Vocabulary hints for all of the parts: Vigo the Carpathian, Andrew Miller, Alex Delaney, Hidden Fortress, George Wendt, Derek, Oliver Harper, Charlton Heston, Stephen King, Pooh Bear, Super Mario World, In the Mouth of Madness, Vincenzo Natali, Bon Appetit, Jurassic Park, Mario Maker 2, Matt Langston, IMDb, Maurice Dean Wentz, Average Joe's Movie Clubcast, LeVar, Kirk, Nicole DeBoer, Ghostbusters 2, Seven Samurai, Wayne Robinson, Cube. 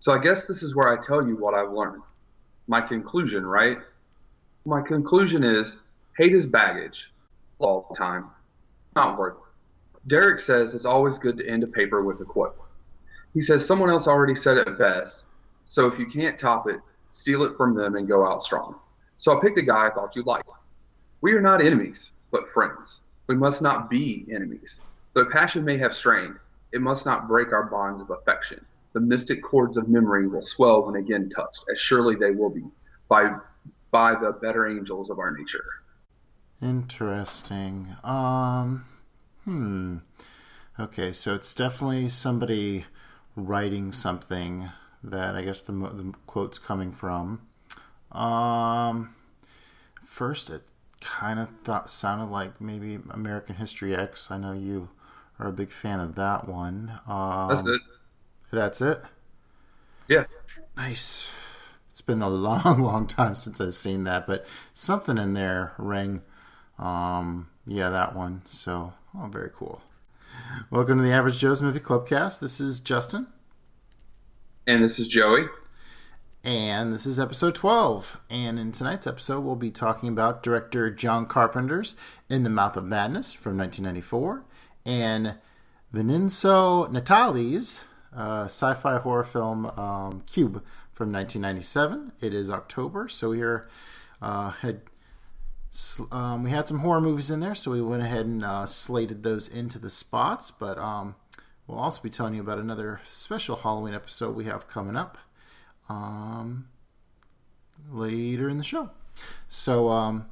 So I guess this is where I tell you what I've learned. My conclusion, right? My conclusion is hate is baggage all the time. Not worth it. Derek says it's always good to end a paper with a quote. He says someone else already said it best, so if you can't top it, steal it from them and go out strong. So I picked a guy I thought you'd like. We are not enemies, but friends. We must not be enemies. Though passion may have strained, it must not break our bonds of affection. The mystic chords of memory will swell when again touched, as surely they will be, by the better angels of our nature. Interesting. Okay, so it's definitely somebody writing something that I guess the quote's coming from. First, it kind of sounded like maybe American History X. I know you are a big fan of that one. That's it. That's it? Yeah. Nice. It's been a long, long time since I've seen that, but something in there rang. Yeah, that one. So, very cool. Welcome to the Average Joe's Movie Clubcast. This is Justin. And this is Joey. And this is episode 12. And in tonight's episode, we'll be talking about director John Carpenter's In the Mouth of Madness from 1994 and Vincenzo Natali's sci-fi horror film Cube from 1997. It is October, so we had some horror movies in there, so we went ahead and slated those into the spots. But we'll also be telling you about another special Halloween episode we have coming up later in the show. So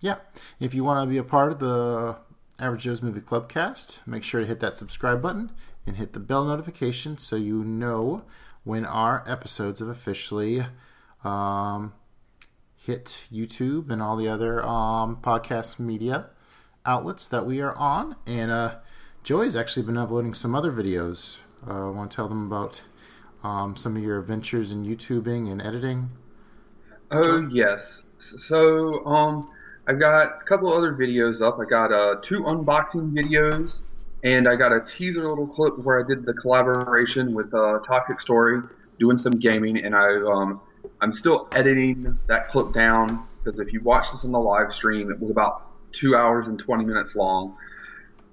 yeah, if you want to be a part of the Average Joe's Movie Clubcast, make sure to hit that subscribe button and hit the bell notification so you know when our episodes have officially hit YouTube and all the other podcast media outlets that we are on. And Joey's actually been uploading some other videos. I want to tell them about some of your adventures in YouTubing and editing. Oh, yes. So, I've got a couple other videos up. I got two unboxing videos, and I got a teaser little clip where I did the collaboration with Toxic Story, doing some gaming, and I'm still editing that clip down, because if you watch this on the live stream, it was about 2 hours and 20 minutes long.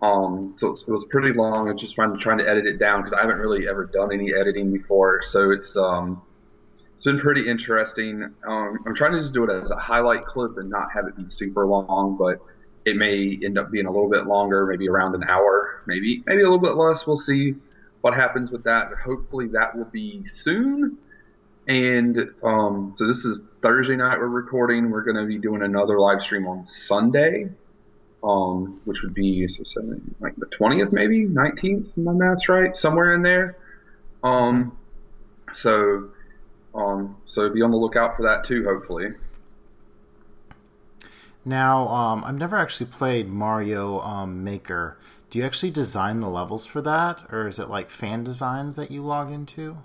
So it was pretty long. I'm just trying to edit it down, because I haven't really ever done any editing before, so it's been pretty interesting. I'm trying to just do it as a highlight clip and not have it be super long, but it may end up being a little bit longer, maybe around an hour, maybe a little bit less. We'll see what happens with that. Hopefully that will be soon. And so this is Thursday night we're recording. We're going to be doing another live stream on Sunday, which would be like the 20th, maybe 19th, if my math's right, somewhere in there. So be on the lookout for that too, hopefully. Now, I've never actually played Mario Maker. Do you actually design the levels for that, or is it like fan designs that you log into?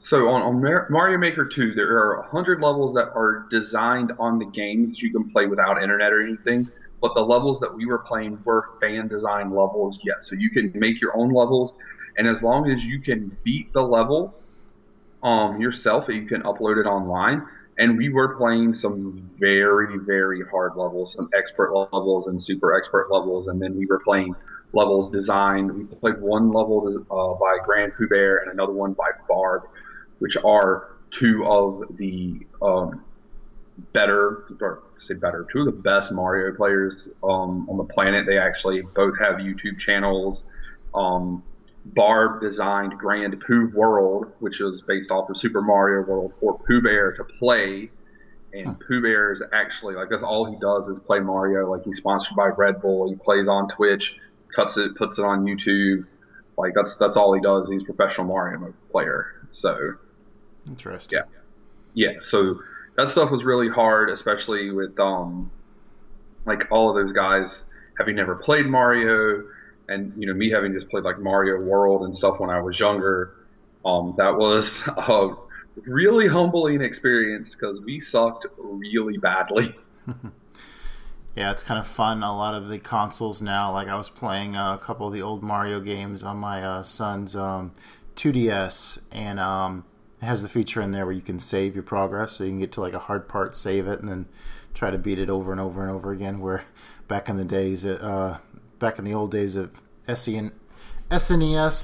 So on Mario Maker 2, there are 100 levels that are designed on the game that you can play without internet or anything, but the levels that we were playing were fan design levels, yes. So you can make your own levels, and as long as you can beat the level yourself, you can upload it online. And we were playing some very, very hard levels, some expert levels and super expert levels. And then we were playing levels designed. We played one level by Grand Pooh Bear and another one by Barb, which are two of the best Mario players on the planet. They actually both have YouTube channels. Barb designed Grand Pooh World, which was based off of Super Mario World, for Pooh Bear to play. And Pooh Bear is actually, like, that's all he does is play Mario. Like, he's sponsored by Red Bull. He plays on Twitch, puts it on YouTube. Like, that's all he does. He's a professional Mario player. So, interesting. Yeah. So that stuff was really hard, especially with like all of those guys having never played Mario. And, you know, me having just played like Mario World and stuff when I was younger, that was a really humbling experience because we sucked really badly. Yeah, it's kind of fun. A lot of the consoles now, like I was playing a couple of the old Mario games on my son's 2DS, and It has the feature in there where you can save your progress, so you can get to like a hard part, save it, and then try to beat it over and over and over again. Where back in the days, back in the old days of SNES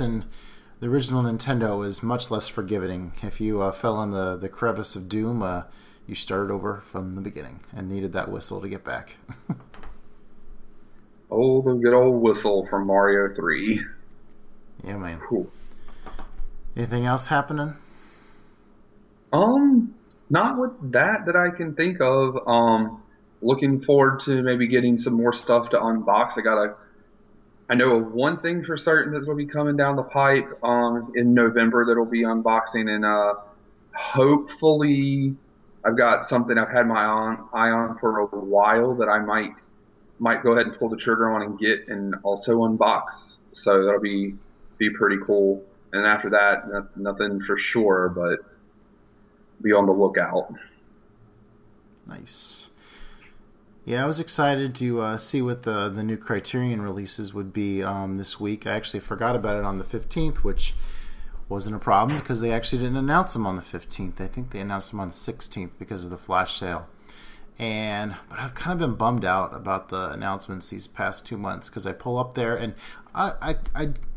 and the original Nintendo, was much less forgiving. If you fell in the crevice of doom, you started over from the beginning and needed that whistle to get back. Oh, the good old whistle from Mario 3. Yeah, man. Cool. Anything else happening? Not with that I can think of. Looking forward to maybe getting some more stuff to unbox. I know of one thing for certain that will be coming down the pipe in November that'll be unboxing, and hopefully I've got something I've had my eye on for a while that I might go ahead and pull the trigger on and get and also unbox. So that'll be pretty cool. And after that, nothing for sure, but be on the lookout. Nice. Yeah, I was excited to see what the new Criterion releases would be this week. I actually forgot about it on the 15th, which wasn't a problem because they actually didn't announce them on the 15th. I think they announced them on the 16th because of the flash sale. But I've kind of been bummed out about the announcements these past 2 months, because I pull up there and I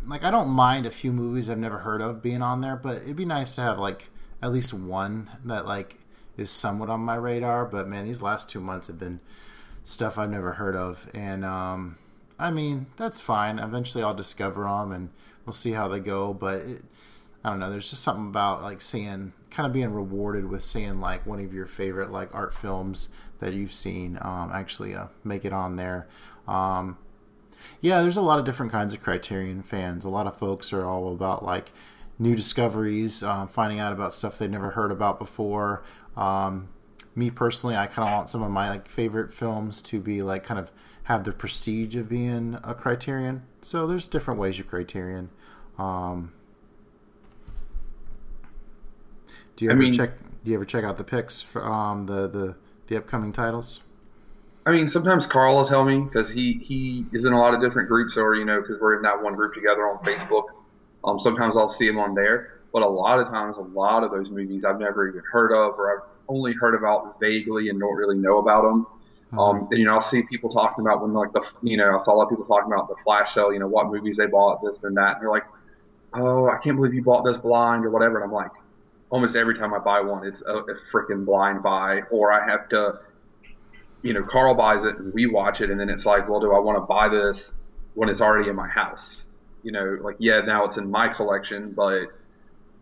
don't mind a few movies I've never heard of being on there, but it'd be nice to have like at least one that like is somewhat on my radar. But man, these last 2 months have been stuff I've never heard of, and I mean, that's fine. Eventually I'll discover them and we'll see how they go, but I don't know, there's just something about like seeing, kind of being rewarded with seeing like one of your favorite like art films that you've seen actually make it on there. Yeah, there's a lot of different kinds of Criterion fans. A lot of folks are all about like new discoveries, finding out about stuff they'd never heard about before. Me personally, I kind of want some of my like favorite films to be like kind of have the prestige of being a Criterion. So there's different ways you Criterion. Do you ever check out the picks for the upcoming titles? I mean, sometimes Carl will tell me, because he is in a lot of different groups, or you know, because we're in that one group together on Facebook. Sometimes I'll see him on there, but a lot of times, a lot of those movies I've never even heard of, or I've only heard about vaguely and don't really know about them. Mm-hmm. And, you know, I'll see people talking about when like I saw a lot of people talking about the flash sale. You know, what movies they bought, this and that, and they're like, "Oh, I can't believe you bought this blind" or whatever, and I'm like, almost every time I buy one, it's a freaking blind buy, or I have to, you know, Carl buys it and we watch it, and then it's like, well, do I want to buy this when it's already in my house? You know, like, yeah, now it's in my collection, but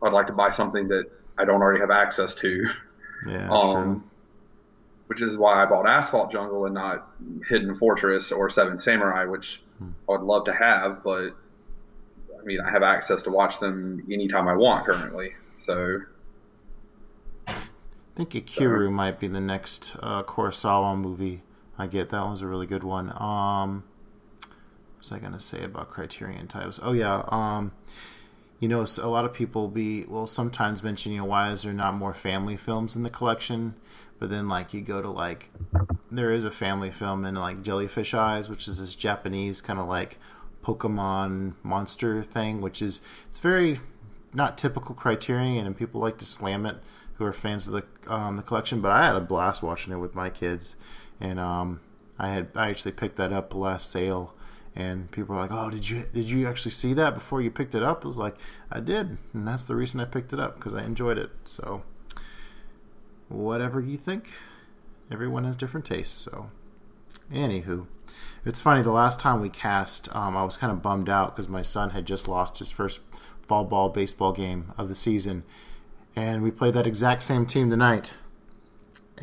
I'd like to buy something that I don't already have access to. Yeah, true. Which is why I bought Asphalt Jungle and not Hidden Fortress or Seven Samurai, which I would love to have, but I mean, I have access to watch them anytime I want currently, so... I think Ikiru might be the next Kurosawa movie I get. That one's a really good one. What was I going to say about Criterion titles? Oh, yeah. You know, a lot of people will sometimes mention, you know, why is there not more family films in the collection? But then, like, you go to, like, there is a family film in, like, Jellyfish Eyes, which is this Japanese kind of, like, Pokemon monster thing, which is, it's very not typical Criterion, and people like to slam it who are fans of the collection, but I had a blast watching it with my kids, and I actually picked that up last sale, and people were like, "Oh, did you actually see that before you picked it up?" I was like, "I did," and that's the reason I picked it up, because I enjoyed it. So, whatever you think, everyone has different tastes. So, anywho, it's funny. The last time we cast, I was kind of bummed out because my son had just lost his first fall ball baseball game of the season. And we played that exact same team tonight.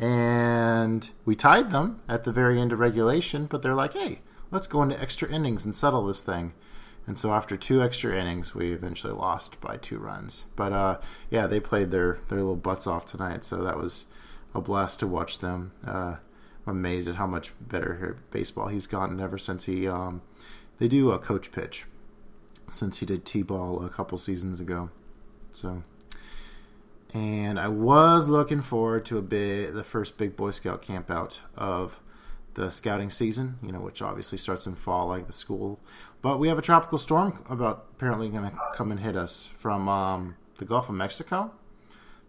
And we tied them at the very end of regulation, but they're like, hey, let's go into extra innings and settle this thing. And so after 2 extra innings, we eventually lost by 2 runs. But, yeah, they played their little butts off tonight, so that was a blast to watch them. I'm amazed at how much better baseball he's gotten ever since they do a coach pitch, since he did T-ball a couple seasons ago. So... And I was looking forward to the first big Boy Scout camp out of the scouting season, you know, which obviously starts in fall like the school. But we have a tropical storm apparently going to come and hit us from the Gulf of Mexico.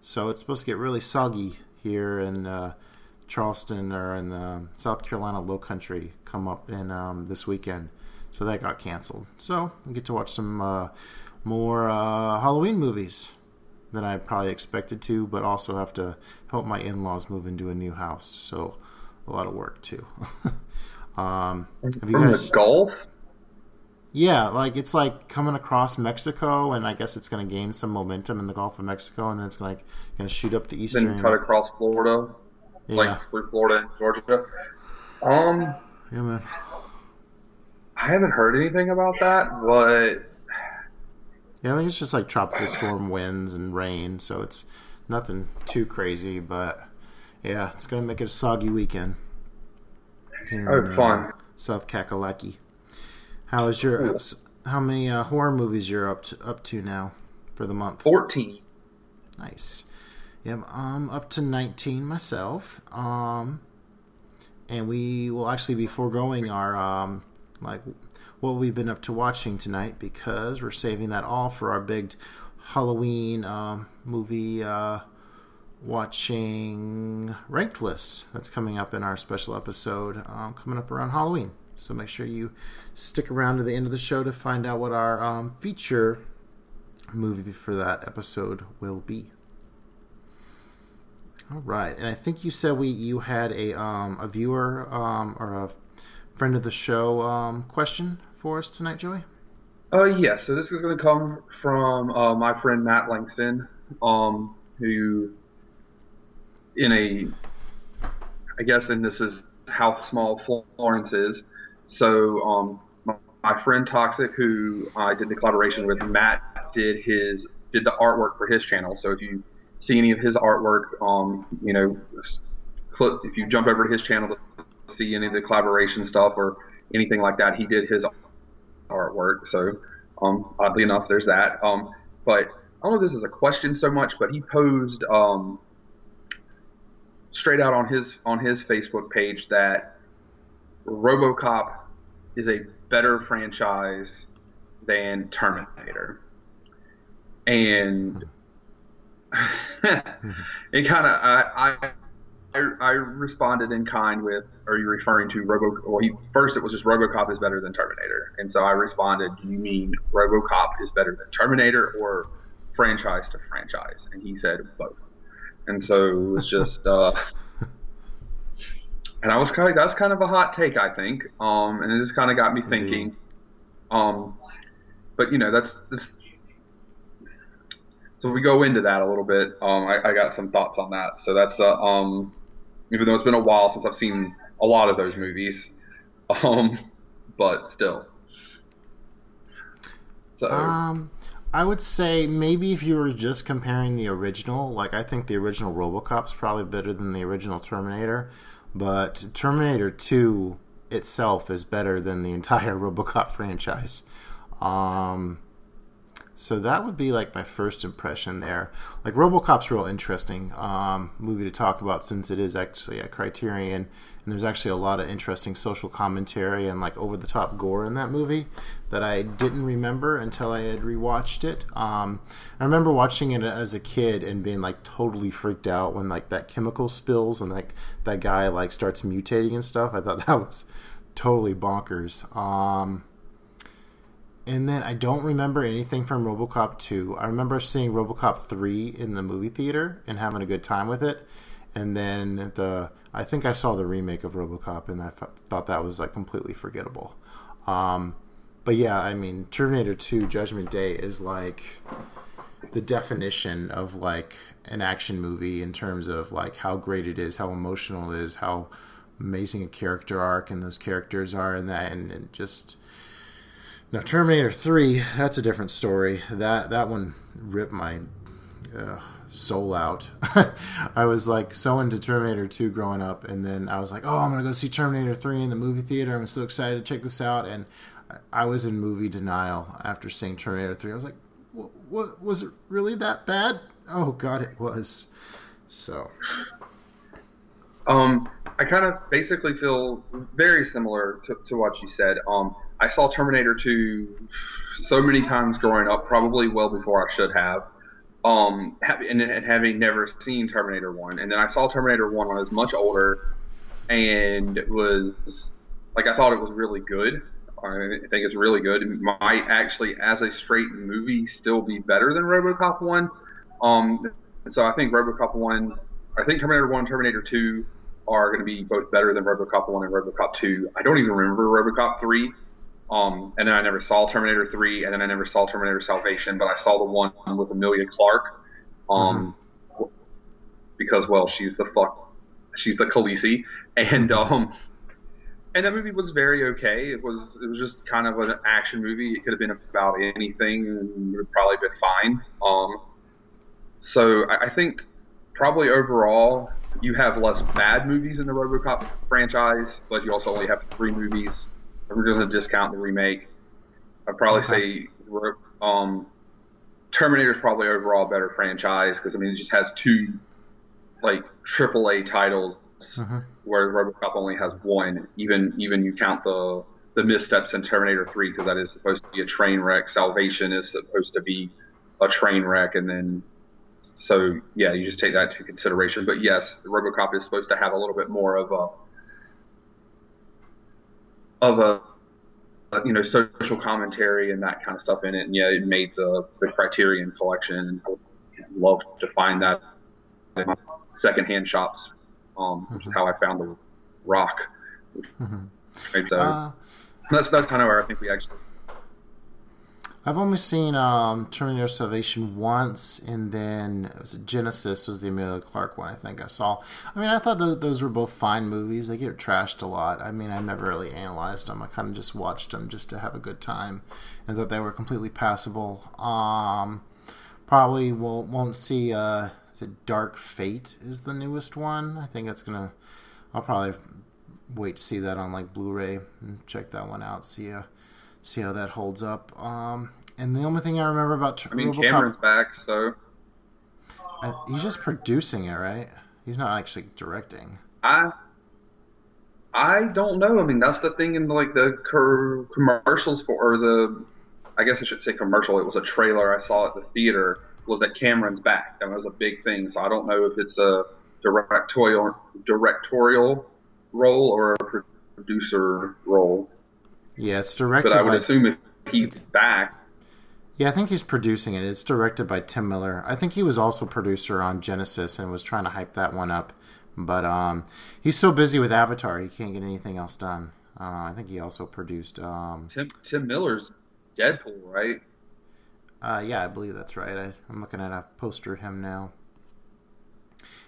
So it's supposed to get really soggy here in Charleston or in the South Carolina Low Country come up in this weekend. So that got canceled. So we get to watch some more Halloween movies than I probably expected to, but also have to help my in-laws move into a new house. So a lot of work too. Have you guys... the Gulf? Yeah, like it's like coming across Mexico, and I guess it's going to gain some momentum in the Gulf of Mexico, and then it's like going to shoot up the eastern. Then cut across Florida, yeah. Like through Florida and Georgia. Yeah, man. I haven't heard anything about that, but yeah, I think it's just like tropical storm winds and rain, so it's nothing too crazy. But yeah, it's going to make it a soggy weekend. Here in, fun. South Kakalaki. How is your? How many horror movies you're up to now for the month? 14. Nice. Yeah, I'm up to 19 myself. And we will actually be foregoing our like what we've been up to watching tonight because we're saving that all for our big Halloween movie watching ranked list that's coming up in our special episode coming up around Halloween. So make sure you stick around to the end of the show to find out what our feature movie for that episode will be. All right. And I think you said you had a viewer or a friend of the show question for us tonight, Joey? Yeah. So this is going to come from my friend Matt Langston, who and this is how small Florence is. So my friend Toxic, who I did the collaboration with, Matt did the artwork for his channel. So if you see any of his artwork, if you jump over to his channel to see any of the collaboration stuff or anything like that, he did his artwork. So oddly enough, there's that. But I don't know if this is a question so much, but he posed straight out on his Facebook page that RoboCop is a better franchise than Terminator. And it kind of, I responded in kind with, are you referring to RoboCop? Well, first it was just RoboCop is better than Terminator. And so I responded, do you mean RoboCop is better than Terminator or franchise to franchise? And he said both. And so it was just, and I was that's kind of a hot take, I think. And it just kind of got me thinking. But so we go into that a little bit. I got some thoughts on that. So that's, even though it's been a while since I've seen a lot of those movies, but still. So. I would say maybe if you were just comparing the original, like I think the original RoboCop's probably better than the original Terminator, but Terminator 2 itself is better than the entire RoboCop franchise. So that would be like my first impression there. Like RoboCop's real interesting movie to talk about since it is actually at Criterion, and there's actually a lot of interesting social commentary and like over-the-top gore in that movie that I didn't remember until I had rewatched it. I remember watching it as a kid and being like totally freaked out when like that chemical spills and like that guy like starts mutating and stuff. I thought that was totally bonkers. And then I don't remember anything from RoboCop 2. I remember seeing RoboCop 3 in the movie theater and having a good time with it. And then I think I saw the remake of RoboCop, and I thought that was like completely forgettable. But yeah, I mean, Terminator 2 Judgment Day is like the definition of like an action movie in terms of like how great it is, how emotional it is, how amazing a character arc and those characters are in that, and just. Now Terminator 3, that's a different story. That one ripped my soul out. I was like so into Terminator 2 growing up, and then I was like, oh, I'm gonna go see Terminator 3 in the movie theater, I'm so excited to check this out, and I was in movie denial after seeing Terminator 3. I was like, what was it really that bad? Oh god, it was. So I kind of basically feel very similar to what you said. I saw Terminator 2 so many times growing up, probably well before I should have. and having never seen Terminator 1. And then I saw Terminator 1 when I was much older, and was like, I thought it was really good. I think it's really good. It might actually, as a straight movie, still be better than RoboCop 1. So I think RoboCop 1, I think Terminator 1 and Terminator 2 are going to be both better than RoboCop 1 and RoboCop 2. I don't even remember RoboCop 3. And then I never saw Terminator 3, and then I never saw Terminator Salvation, but I saw the one with Emilia Clarke, because, well, she's the Khaleesi, and that movie was very okay. It was just kind of an action movie. It could have been about anything, and it would have probably been fine. So I think probably overall you have less bad movies in the RoboCop franchise, but you also only have 3 movies. We're going to discount the remake. I'd probably say Terminator is probably overall a better franchise because, I mean, it just has 2, like, AAA titles, where RoboCop only has 1. Even you count the missteps in Terminator 3 because that is supposed to be a train wreck. Salvation is supposed to be a train wreck, and then so, yeah, you just take that into consideration. But, yes, RoboCop is supposed to have a little bit more of a you know, social commentary and that kind of stuff in it, and yeah, it made the Criterion Collection, and I would love to find that in my secondhand shops, which is how I found the rock. Right, so that's kind of where I think we actually. I've only seen Terminator Salvation once, and then it was Genisys was the Emilia Clarke one I think I saw. I mean, I thought those were both fine movies. They get trashed a lot. I mean, I never really analyzed them. I kind of just watched them just to have a good time, and thought they were completely passable. Probably won't see, is it Dark Fate is the newest one? I think that's going to, I'll probably wait to see that on like Blu-ray and check that one out, see how that holds up. And the only thing I remember about RoboCop, Cameron's back, so he's just producing it, right? He's not actually directing. I don't know. I mean, that's the thing in like the commercials for, or the, I guess I should say commercial. It was a trailer I saw at the theater. Was that Cameron's back? That was a big thing. So I don't know if it's a directorial role or a producer role. Yeah, it's directed by... But I would assume if he's back... Yeah, I think he's producing it. It's directed by Tim Miller. I think he was also producer on Genisys and was trying to hype that one up. But he's so busy with Avatar, he can't get anything else done. I think he also produced... Tim Miller's Deadpool, right? Yeah, I believe that's right. I'm looking at a poster of him now.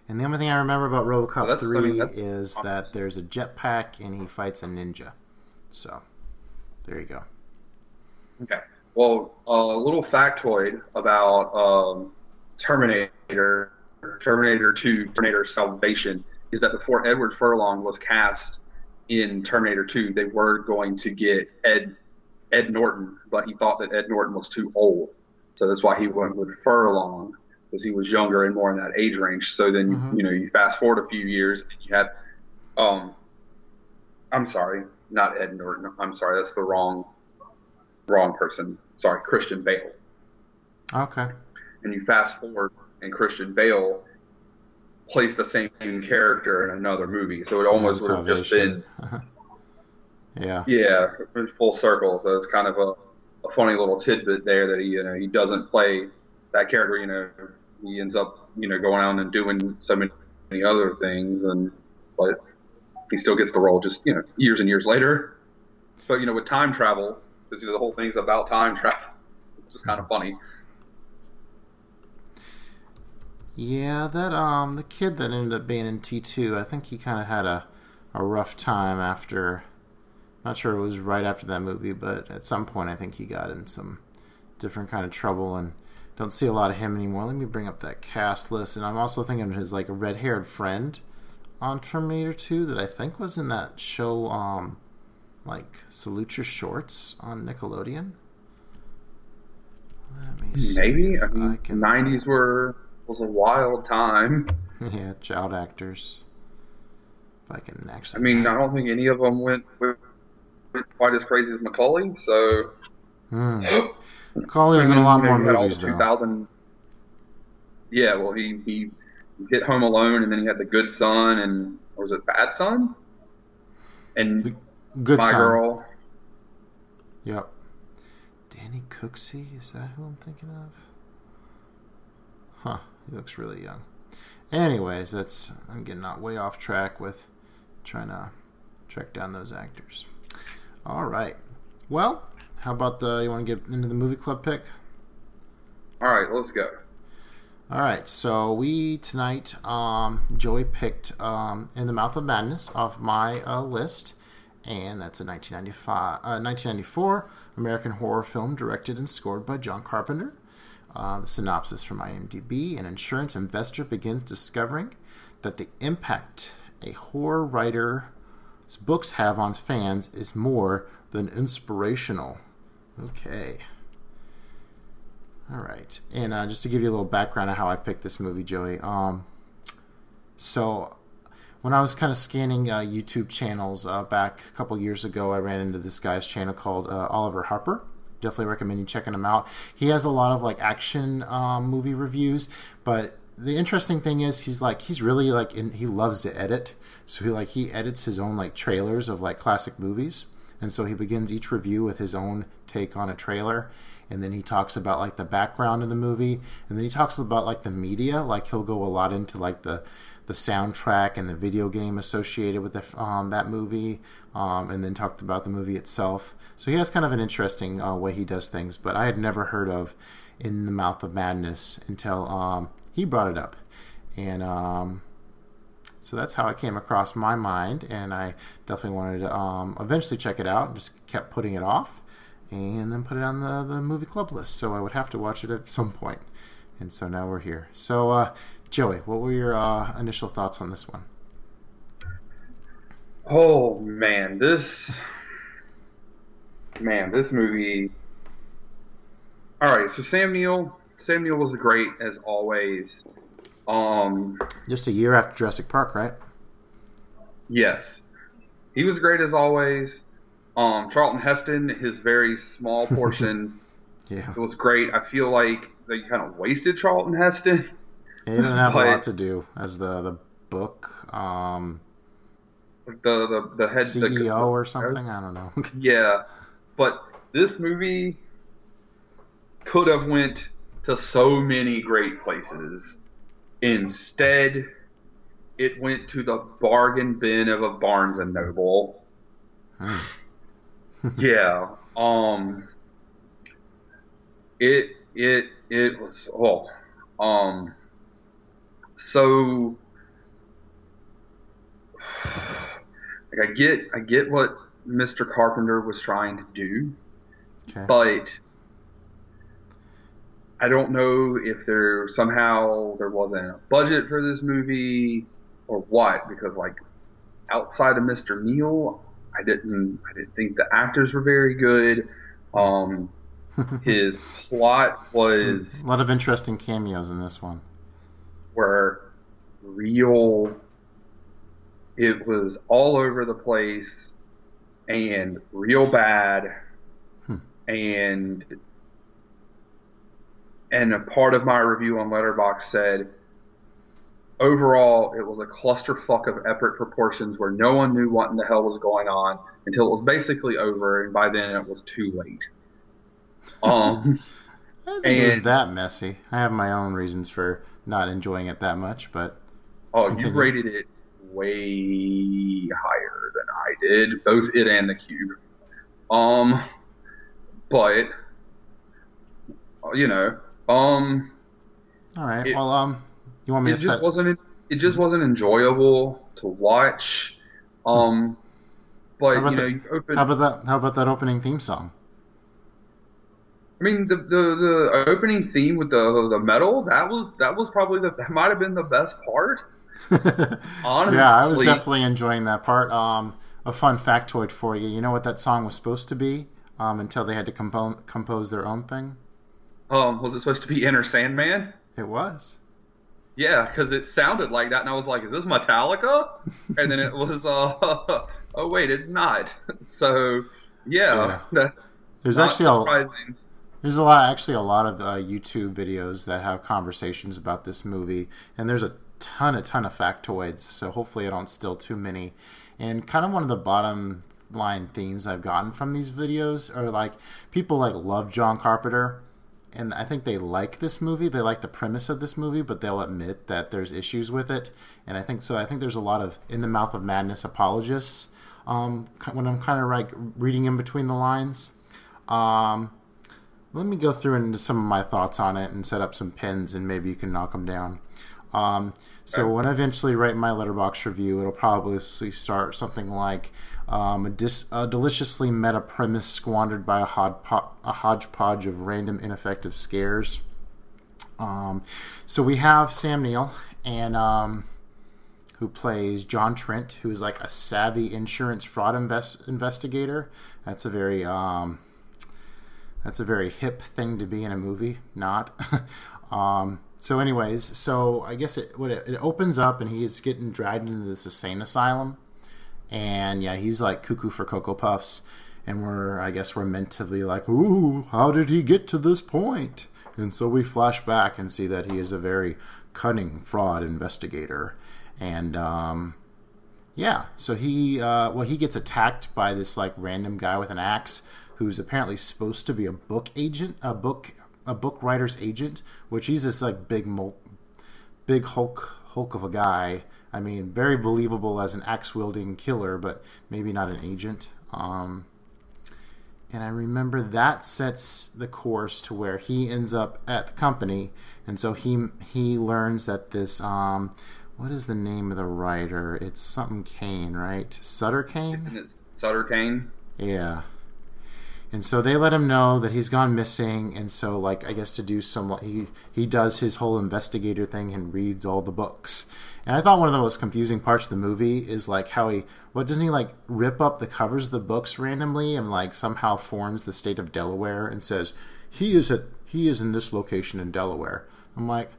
And the only thing I remember about RoboCop 3 is that there's a jetpack and he fights a ninja. So... There you go. Okay. Well, a little factoid about Terminator 2, Terminator Salvation, is that before Edward Furlong was cast in Terminator 2, they were going to get Ed Norton, but he thought that Ed Norton was too old. So that's why he went with Furlong, because he was younger and more in that age range. So then, you know, you fast forward a few years, and you had I'm sorry. Not Ed Norton. I'm sorry, that's the wrong person. Sorry, Christian Bale. Okay. And you fast forward, and Christian Bale plays the same character in another movie, so it almost would have just been, yeah, full circle. So it's kind of a funny little tidbit there that he doesn't play that character. You know, he ends up going out and doing so many other things, but he still gets the role, just years and years later. But with time travel, because the whole thing's about time travel, it's just kind of funny. Yeah, that the kid that ended up being in T2, I think he kind of had a rough time after. Not sure it was right after that movie, but at some point I think he got in some different kind of trouble and don't see a lot of him anymore. Let me bring up that cast list, and I'm also thinking of his like a red-haired friend on Terminator 2 that I think was in that show, like Salute Your Shorts on Nickelodeon. Let me see. Maybe. I mean, the 90s was a wild time. Yeah, child actors. If I can actually... I mean, I don't think any of them went quite as crazy as Macaulay, so... Macaulay was in a lot more movies, though. Yeah, well, he hit Home Alone, and then he had The Good Son, and or was it Bad Son? And the Good My Son. Girl. Yep. Danny Cooksey, is that who I'm thinking of? Huh, he looks really young. Anyways, I'm getting way off track with trying to track down those actors. All right. Well, how about you want to get into the movie club pick? All right, let's go. All right, so tonight, Joey picked In the Mouth of Madness off my list, and that's a 1994 American horror film directed and scored by John Carpenter. The synopsis from IMDb: an insurance investor begins discovering that the impact a horror writer's books have on fans is more than inspirational. Okay. All right. And just to give you a little background on how I picked this movie, Joey. So when I was kind of scanning YouTube channels back a couple years ago, I ran into this guy's channel called Oliver Harper. Definitely recommend you checking him out. He has a lot of action movie reviews, but the interesting thing is he loves to edit. So he edits his own trailers of classic movies. And so he begins each review with his own take on a trailer. And then he talks about the background of the movie. And then he talks about the media. He'll go a lot into the soundtrack and the video game associated with that movie, and then talked about the movie itself. So he has kind of an interesting way he does things, but I had never heard of In the Mouth of Madness until he brought it up. And so that's how it came across my mind, and I definitely wanted to eventually check it out, and just kept putting it off, and then put it on the movie club list, so I would have to watch it at some point. And so now we're here. So, Joey, what were your initial thoughts on this one? Oh, man, this movie. All right, so Sam Neill was great as always. Just a year after Jurassic Park, right? Yes. He was great as always. Charlton Heston, his very small portion, yeah, it was great. I feel like they kind of wasted Charlton Heston. He didn't have a lot to do as the book, the head CEO or something. I don't know. Yeah, but this movie could have went to so many great places. Instead, it went to the bargain bin of a Barnes and Noble. Yeah. It was so I get what Mr. Carpenter was trying to do, okay, but I don't know if there wasn't a budget for this movie or what, because outside of Mr. Neal, I didn't think the actors were very good. His plot was a lot of interesting cameos in this one. Were real. It was all over the place and real bad. And a part of my review on Letterboxd said, overall, it was a clusterfuck of epic proportions where no one knew what in the hell was going on until it was basically over, and by then it was too late. I don't think it was that messy. I have my own reasons for not enjoying it that much, but continue. You rated it way higher than I did, both it and the Cube. But all right. You want me to set? It just wasn't enjoyable to watch. But how about that opening theme song? I mean, the opening theme with the metal, that was probably that might have been the best part. Honestly. Yeah, I was definitely enjoying that part. A fun factoid for you: you know what that song was supposed to be until they had to compose their own thing. Was it supposed to be Inner Sandman? It was. Yeah, because it sounded like that, and I was like, "Is this Metallica?" And then it was, "Oh wait, it's not." So yeah, that's not surprising. There's a lot, actually, a lot of YouTube videos that have conversations about this movie, and there's a ton of factoids. So hopefully I don't steal too many. And kind of one of the bottom line themes I've gotten from these videos are like people like love John Carpenter, and I think they like this movie. They like the premise of this movie, but they'll admit that there's issues with it. And I think so. I think there's a lot of In the Mouth of Madness apologists when I'm kind of like reading in between the lines. Let me go through into some of my thoughts on it and set up some pins, and maybe you can knock them down. So when I eventually write my Letterboxd review, it'll probably start something like a deliciously meta premise squandered by a hodgepodge of random ineffective scares. So we have Sam Neill, and who plays John Trent, who is like a savvy insurance fraud investigator. That's a very hip thing to be in a movie, not. So anyways, I guess it opens up and he is getting dragged into this insane asylum. And yeah, he's like cuckoo for Cocoa Puffs. And we're meant to be like, ooh, how did he get to this point? And so we flash back and see that he is a very cunning fraud investigator. And so he gets attacked by this like random guy with an axe who's apparently supposed to be a book agent, a book writer's agent, which he's this like big hulk of a guy. I mean, very believable as an axe-wielding killer, but maybe not an agent. And I remember that sets the course to where he ends up at the company, and so he learns that this what is the name of the writer? It's something Cane, right? Sutter Cane? Isn't it Sutter Cane? Yeah. And so they let him know that he's gone missing, and so, like, I guess to do some... He does his whole investigator thing and reads all the books. And I thought one of the most confusing parts of the movie is, like, how he... What, doesn't he, like, rip up the covers of the books randomly and, like, somehow forms the state of Delaware and says, he is in this location in Delaware. I'm like,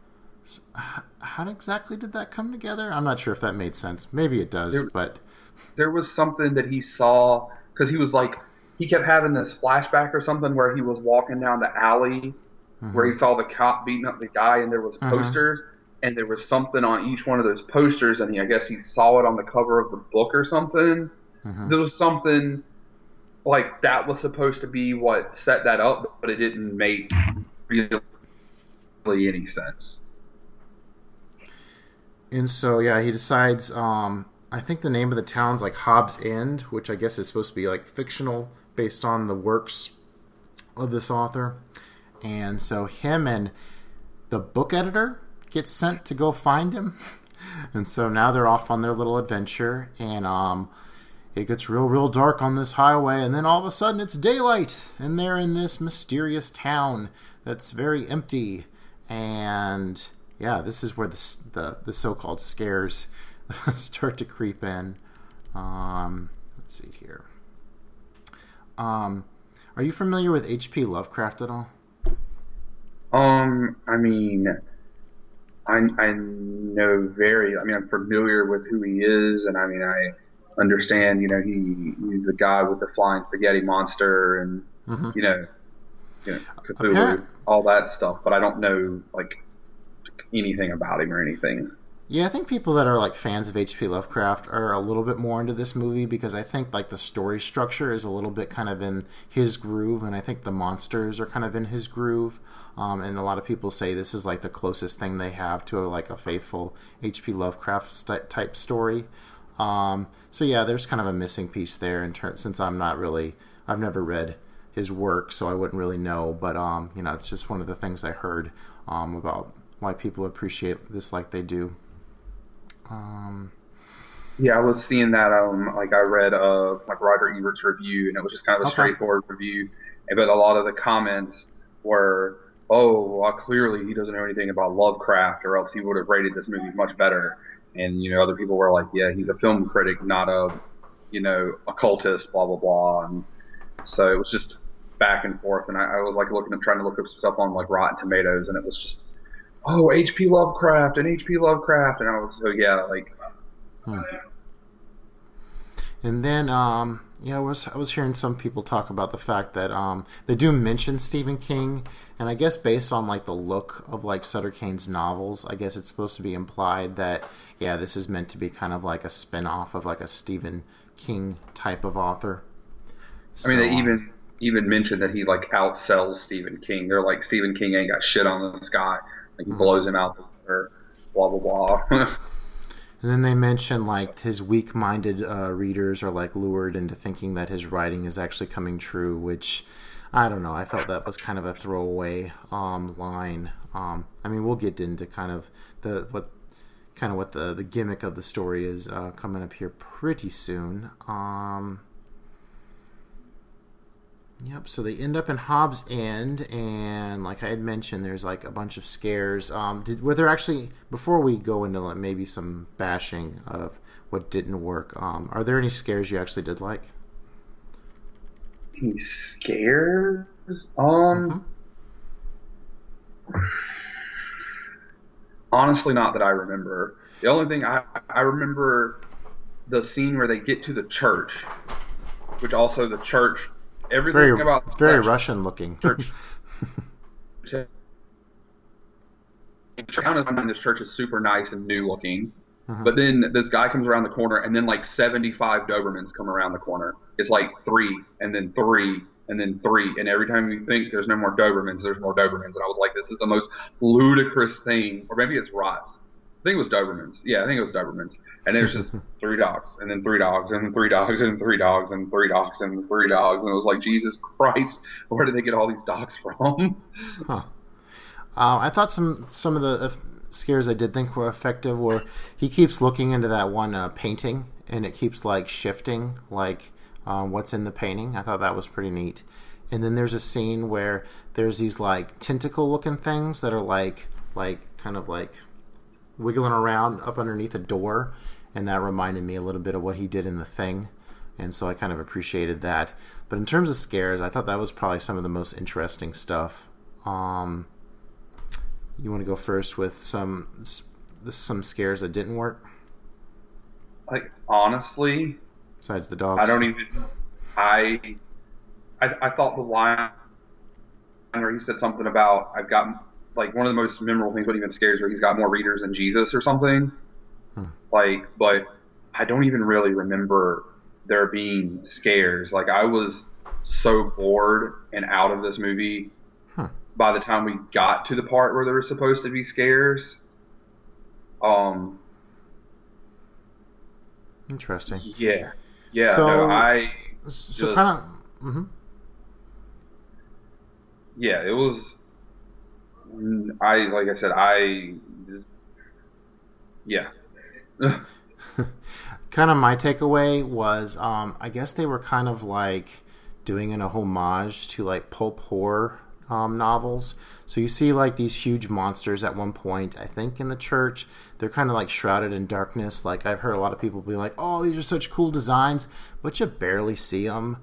how exactly did that come together? I'm not sure if that made sense. Maybe it does, but... There was something that he saw, because he was like... He kept having this flashback or something where he was walking down the alley where he saw the cop beating up the guy, and there was posters, and there was something on each one of those posters, and I guess he saw it on the cover of the book or something. There was something like that was supposed to be what set that up, but it didn't make really any sense. And so, yeah, he decides, I think the name of the town's like Hobbs End, which I guess is supposed to be like fictional, based on the works of this author. And so him and the book editor get sent to go find him. And so now they're off on their little adventure, and it gets real dark on this highway, and then all of a sudden it's daylight, and they're in this mysterious town that's very empty. And yeah, this is where the so-called scares start to creep in. Let's see here. Are you familiar with H.P. Lovecraft at all? I mean, I know very. I mean, I'm familiar with who he is, and I mean, I understand. You know, he's the guy with the flying spaghetti monster, and you know, Cthulhu, all that stuff. But I don't know like anything about him or anything. Yeah, I think people that are like fans of H.P. Lovecraft are a little bit more into this movie, because I think like the story structure is a little bit kind of in his groove, and I think the monsters are kind of in his groove. And a lot of people say this is like the closest thing they have to a faithful H.P. Lovecraft type story. So yeah, there's kind of a missing piece there since I've never read his work, so I wouldn't really know. But you know, it's just one of the things I heard about why people appreciate this like they do. Yeah, I was seeing that. I read Roger Ebert's review, and it was just kind of a straightforward review. But a lot of the comments were, "Oh, well, clearly he doesn't know anything about Lovecraft, or else he would have rated this movie much better." And you know, other people were like, "Yeah, he's a film critic, not occultist." Blah blah blah. And so it was just back and forth. And I was like trying to look up stuff on like Rotten Tomatoes, and it was just, "Oh, H.P. Lovecraft and H.P. Lovecraft," and I was so, yeah, like. And then, yeah, I was hearing some people talk about the fact that they do mention Stephen King, and I guess based on like the look of like Sutter Cane's novels, I guess it's supposed to be implied that yeah, this is meant to be kind of like a spin-off of like a Stephen King type of author. So, I mean, they even mentioned that he like outsells Stephen King. They're like, Stephen King ain't got shit on this guy. Like, he blows him out the water, blah blah blah. And then they mention, like, his weak-minded readers are, like, lured into thinking that his writing is actually coming true, which, I don't know, I felt that was kind of a throwaway line. I mean, we'll get into kind of what the gimmick of the story is coming up here pretty soon. Yep, so they end up in Hobbs End, and like I had mentioned, there's like a bunch of scares. Were there actually, before we go into like maybe some bashing of what didn't work, are there any scares you actually did like? Any scares? Honestly, not that I remember. The only thing I remember, the scene where they get to the church, which also the church... Everything it's very Russian looking. Church. This church is super nice and new looking, but then this guy comes around the corner, and then like 75 Dobermans come around the corner. It's like three, and then three, and then three, and every time you think there's no more Dobermans, there's more Dobermans. And I was like, this is the most ludicrous thing, or maybe it's Rott's. I think it was Dobermans. Yeah, I think it was Dobermans. And it was just three dogs, and then three dogs, and then three dogs, and three dogs, and three dogs, and three dogs. And it was like, Jesus Christ, where did they get all these dogs from? Huh. I thought some of the scares I did think were effective were he keeps looking into that one painting, and it keeps like shifting, like what's in the painting. I thought that was pretty neat. And then there's a scene where there's these like tentacle-looking things that are like kind of like wiggling around up underneath a door, and that reminded me a little bit of what he did in The Thing, and so I kind of appreciated that. But in terms of scares, I thought that was probably some of the most interesting stuff. You want to go first with some scares that didn't work? Like, honestly, besides the dogs, I thought the line where he said something about I've got, like, one of the most memorable things, what even scares, where he's got more readers than Jesus or something. Like, but I don't even really remember there being scares. Like, I was so bored and out of this movie by the time we got to the part where there was supposed to be scares. Interesting. Yeah. Yeah. So, yeah, it was... Like I said, kind of my takeaway was, I guess they were kind of like doing a homage to like pulp horror novels. So you see like these huge monsters at one point, I think in the church, they're kind of like shrouded in darkness. Like, I've heard a lot of people be like, oh, these are such cool designs, but you barely see them.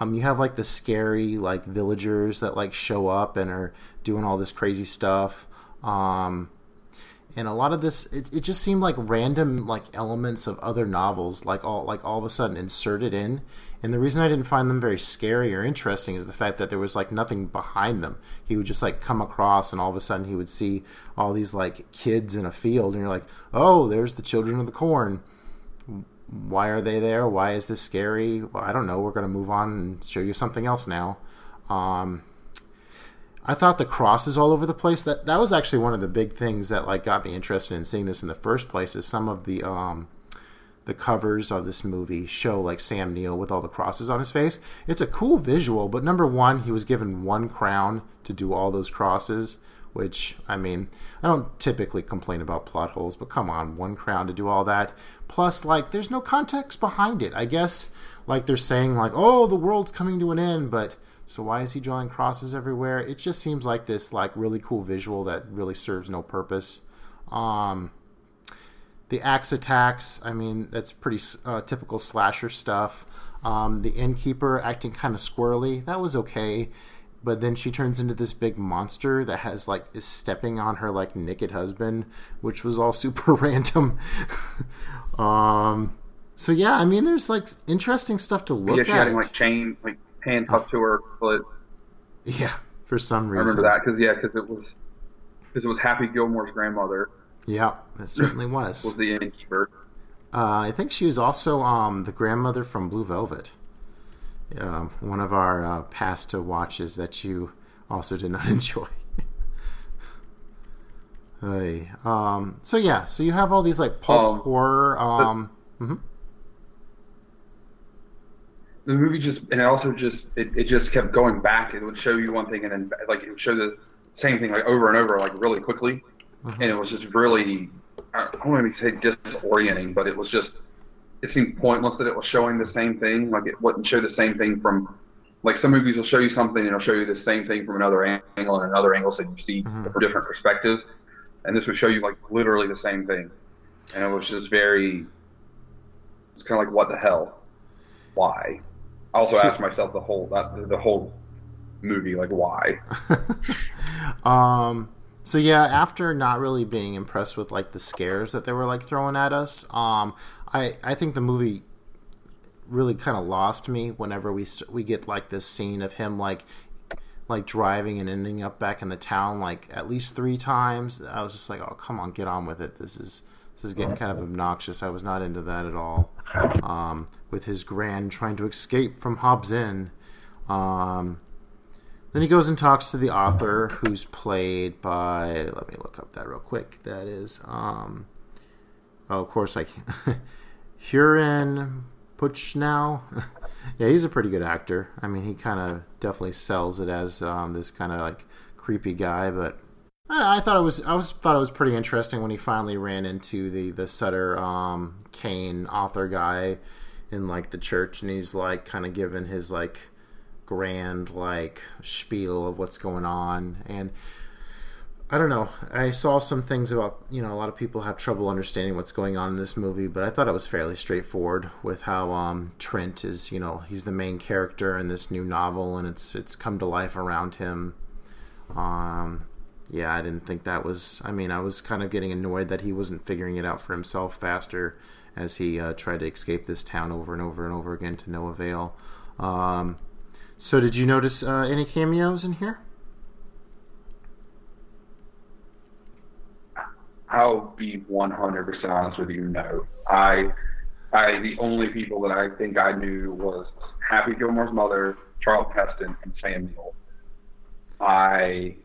You have like the scary like villagers that like show up and are doing all this crazy stuff, and a lot of this it just seemed like random like elements of other novels all of a sudden inserted in. And the reason I didn't find them very scary or interesting is the fact that there was like nothing behind them. He would just like come across, and all of a sudden he would see all these like kids in a field, and you're like, oh, there's the children of the corn. Why are they there? Why is this scary? Well, I don't know. We're going to move on and show you something else now. I thought the crosses all over the place, that was actually one of the big things that like got me interested in seeing this in the first place, is some of the covers of this movie show like Sam Neill with all the crosses on his face. It's a cool visual, but number one, he was given one crown to do all those crosses, which, I mean, I don't typically complain about plot holes, but come on, one crown to do all that. Plus, like, there's no context behind it. I guess, like, they're saying, like, oh, the world's coming to an end, but so why is he drawing crosses everywhere? It just seems like this, like, really cool visual that really serves no purpose. The axe attacks, I mean, that's pretty typical slasher stuff. The innkeeper acting kind of squirrely, that was okay. But then she turns into this big monster that has like is stepping on her like naked husband, which was all super random. So yeah, I mean, there's like interesting stuff to look at. Yeah, she had him like chained, like handcuffed to her foot. Yeah, for some reason. I remember that because it was Happy Gilmore's grandmother. Yeah, it certainly was. Was the innkeeper. I think she was also the grandmother from Blue Velvet. One of our past watches that you also did not enjoy. Hey, so yeah, so you have all these like pulp horror. The movie just kept going back. It would show you one thing and then like it would show the same thing like over and over like really quickly, and it was just really, I don't want to say disorienting, but it was just, it seemed pointless that it was showing the same thing. Like it wouldn't show the same thing from, like some movies will show you something and it'll show you the same thing from another angle and another angle, so you see from different perspectives. And this would show you like literally the same thing, and it was just very, it's kind of like, what the hell, why? I also asked myself the whole movie, like, why? So yeah, after not really being impressed with like the scares that they were like throwing at us, I think the movie really kind of lost me whenever we get like this scene of him like driving and ending up back in the town like at least 3 times. I was just like, oh, come on, get on with it. This is getting kind of obnoxious. I was not into that at all. With his grand trying to escape from Hobbs End. Then he goes and talks to the author, who's played by, let me look up that real quick. That is, of course, like Hurin Puchnow. Yeah, he's a pretty good actor. I mean, he kind of definitely sells it as this kind of like creepy guy, but I thought it was pretty interesting when he finally ran into the Sutter Cane author guy in like the church, and he's like kind of giving his like grand like spiel of what's going on. And I don't know, I saw some things about, you know, a lot of people have trouble understanding what's going on in this movie, but I thought it was fairly straightforward with how Trent is, you know, he's the main character in this new novel, and it's come to life around him. Yeah, I didn't think that was, I mean, I was kind of getting annoyed that he wasn't figuring it out for himself faster as he tried to escape this town over and over and over again to no avail. So did you notice any cameos in here? I'll be 100% honest with you, no. I the only people that I think I knew was Happy Gilmore's mother, Charlton Heston, and Sam Neill. I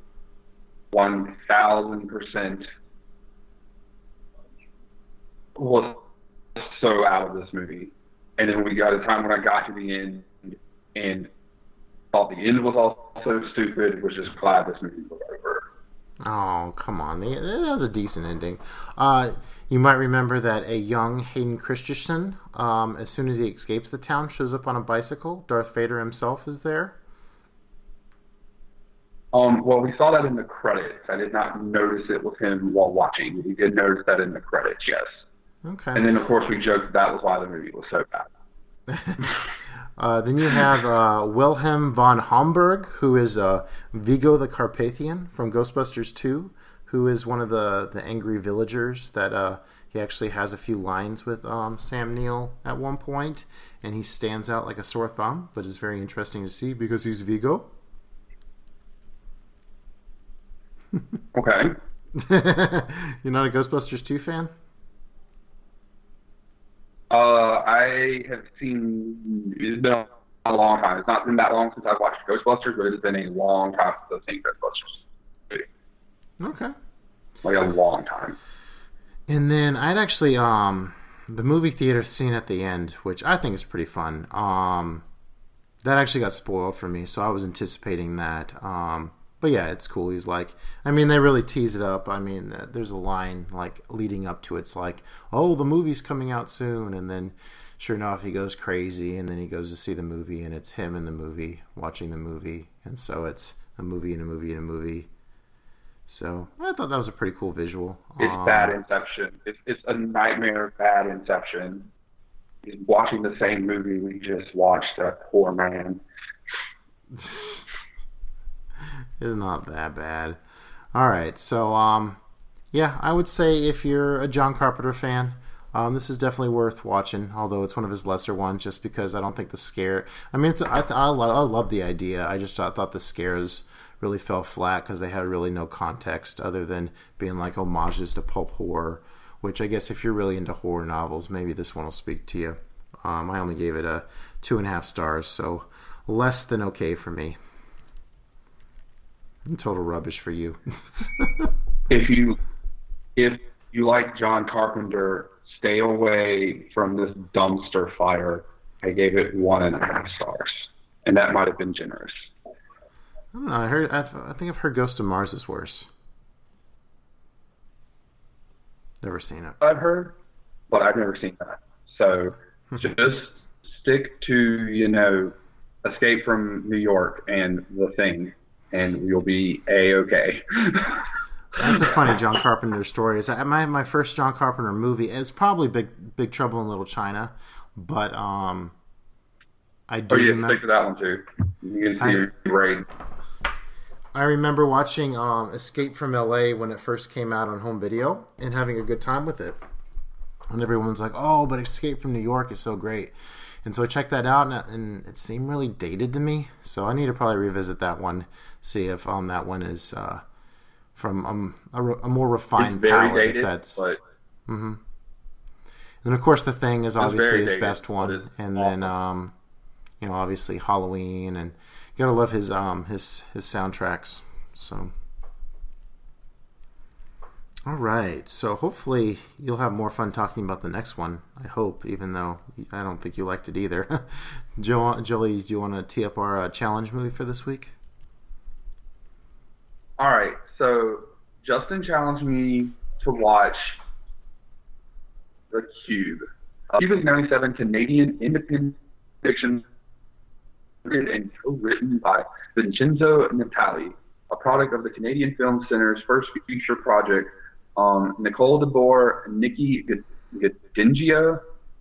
1,000% was so out of this movie. And then we got a time when I got to the end and thought the end was also stupid, was just glad this movie was over. Oh, come on. That was a decent ending. You might remember that a young Hayden Christensen, as soon as he escapes the town, shows up on a bicycle. Darth Vader himself is there. Well, we saw that in the credits. I did not notice it with him while watching. We did notice that in the credits, yes. Okay. And then, of course, we joked that was why the movie was so bad. Then you have Wilhelm von Homburg, who is Vigo the Carpathian from Ghostbusters 2, who is one of the angry villagers that he actually has a few lines with Sam Neill at one point, and he stands out like a sore thumb, but it's very interesting to see because he's Vigo. Okay. You're not a Ghostbusters 2 fan? I have seen, it's been a long time. It's not been that long since I've watched Ghostbusters, but it's been a long time since I've seen Ghostbusters. Okay. Like a long time. And then I'd actually, the movie theater scene at the end, which I think is pretty fun, that actually got spoiled for me, so I was anticipating that. But yeah, it's cool. He's like, I mean, they really tease it up. I mean, there's a line like leading up to it's like, oh, the movie's coming out soon. And then sure enough, he goes crazy and then he goes to see the movie, and it's him in the movie watching the movie. And so it's a movie and a movie and a movie. So I thought that was a pretty cool visual. It's bad Inception. It's a nightmare of bad Inception. He's watching the same movie we just watched, that poor man. It's not that bad. All right, so yeah, I would say if you're a John Carpenter fan, This is definitely worth watching, although it's one of his lesser ones, just because I don't think the scare... I mean, I love the idea. I just thought the scares really fell flat because they had really no context other than being like homages to pulp horror, which I guess if you're really into horror novels, maybe this one will speak to you. I only gave it a 2.5 stars, so less than okay for me. Total rubbish for you. If you like John Carpenter... Stay away from this dumpster fire. I gave it 1.5 stars, and that might have been generous. I don't know. I think I've heard Ghost of Mars is worse. Never seen it. I've heard, but I've never seen that. So just stick to Escape from New York and The Thing, and you'll be A-okay. That's a funny John Carpenter story. Is my first John Carpenter movie is probably Big Trouble in Little China, but I do. Oh, you can stick to that one too. You can see great. I remember watching Escape from L.A. when it first came out on home video and having a good time with it. And everyone's like, "Oh, but Escape from New York is so great," and so I checked that out, and it seemed really dated to me. So I need to probably revisit that one, see if that one is. From a more refined palette, dated, if that's. But mm-hmm. And of course, The Thing is obviously his best one, and then obviously Halloween, and you gotta love his soundtracks. So, all right, so hopefully you'll have more fun talking about the next one. I hope, even though I don't think you liked it either. Joey, do you want to tee up our challenge movie for this week? All right. So Justin challenged me to watch The Cube. Cube is 97 Canadian independent fiction and co-written by Vincenzo Natali, a product of the Canadian Film Center's first feature project. Nicole DeBoer, Nikki Gadingio,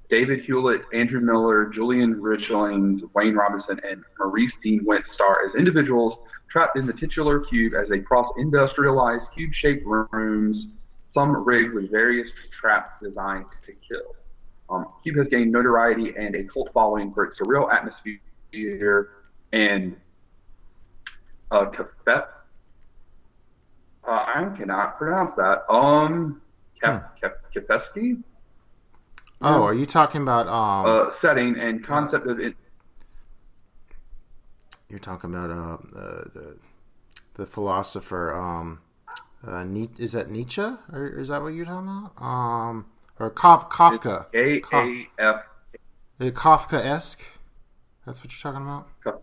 David Hewlett, Andrew Miller, Julian Richlings, Wayne Robinson, and Maurice Dean Wentz star as individuals trapped in the titular cube as they cross industrialized cube-shaped rooms, some rigged with various traps designed to kill. Cube has gained notoriety and a cult following for its surreal atmosphere and Kafkaesque. I cannot pronounce that. Kafkaesque? Oh, are you talking about setting and concept of it? You're talking about the philosopher Nietzsche, is that Nietzsche or is that what you're talking about? Or Kafka? Kafkaesque. That's what you're talking about.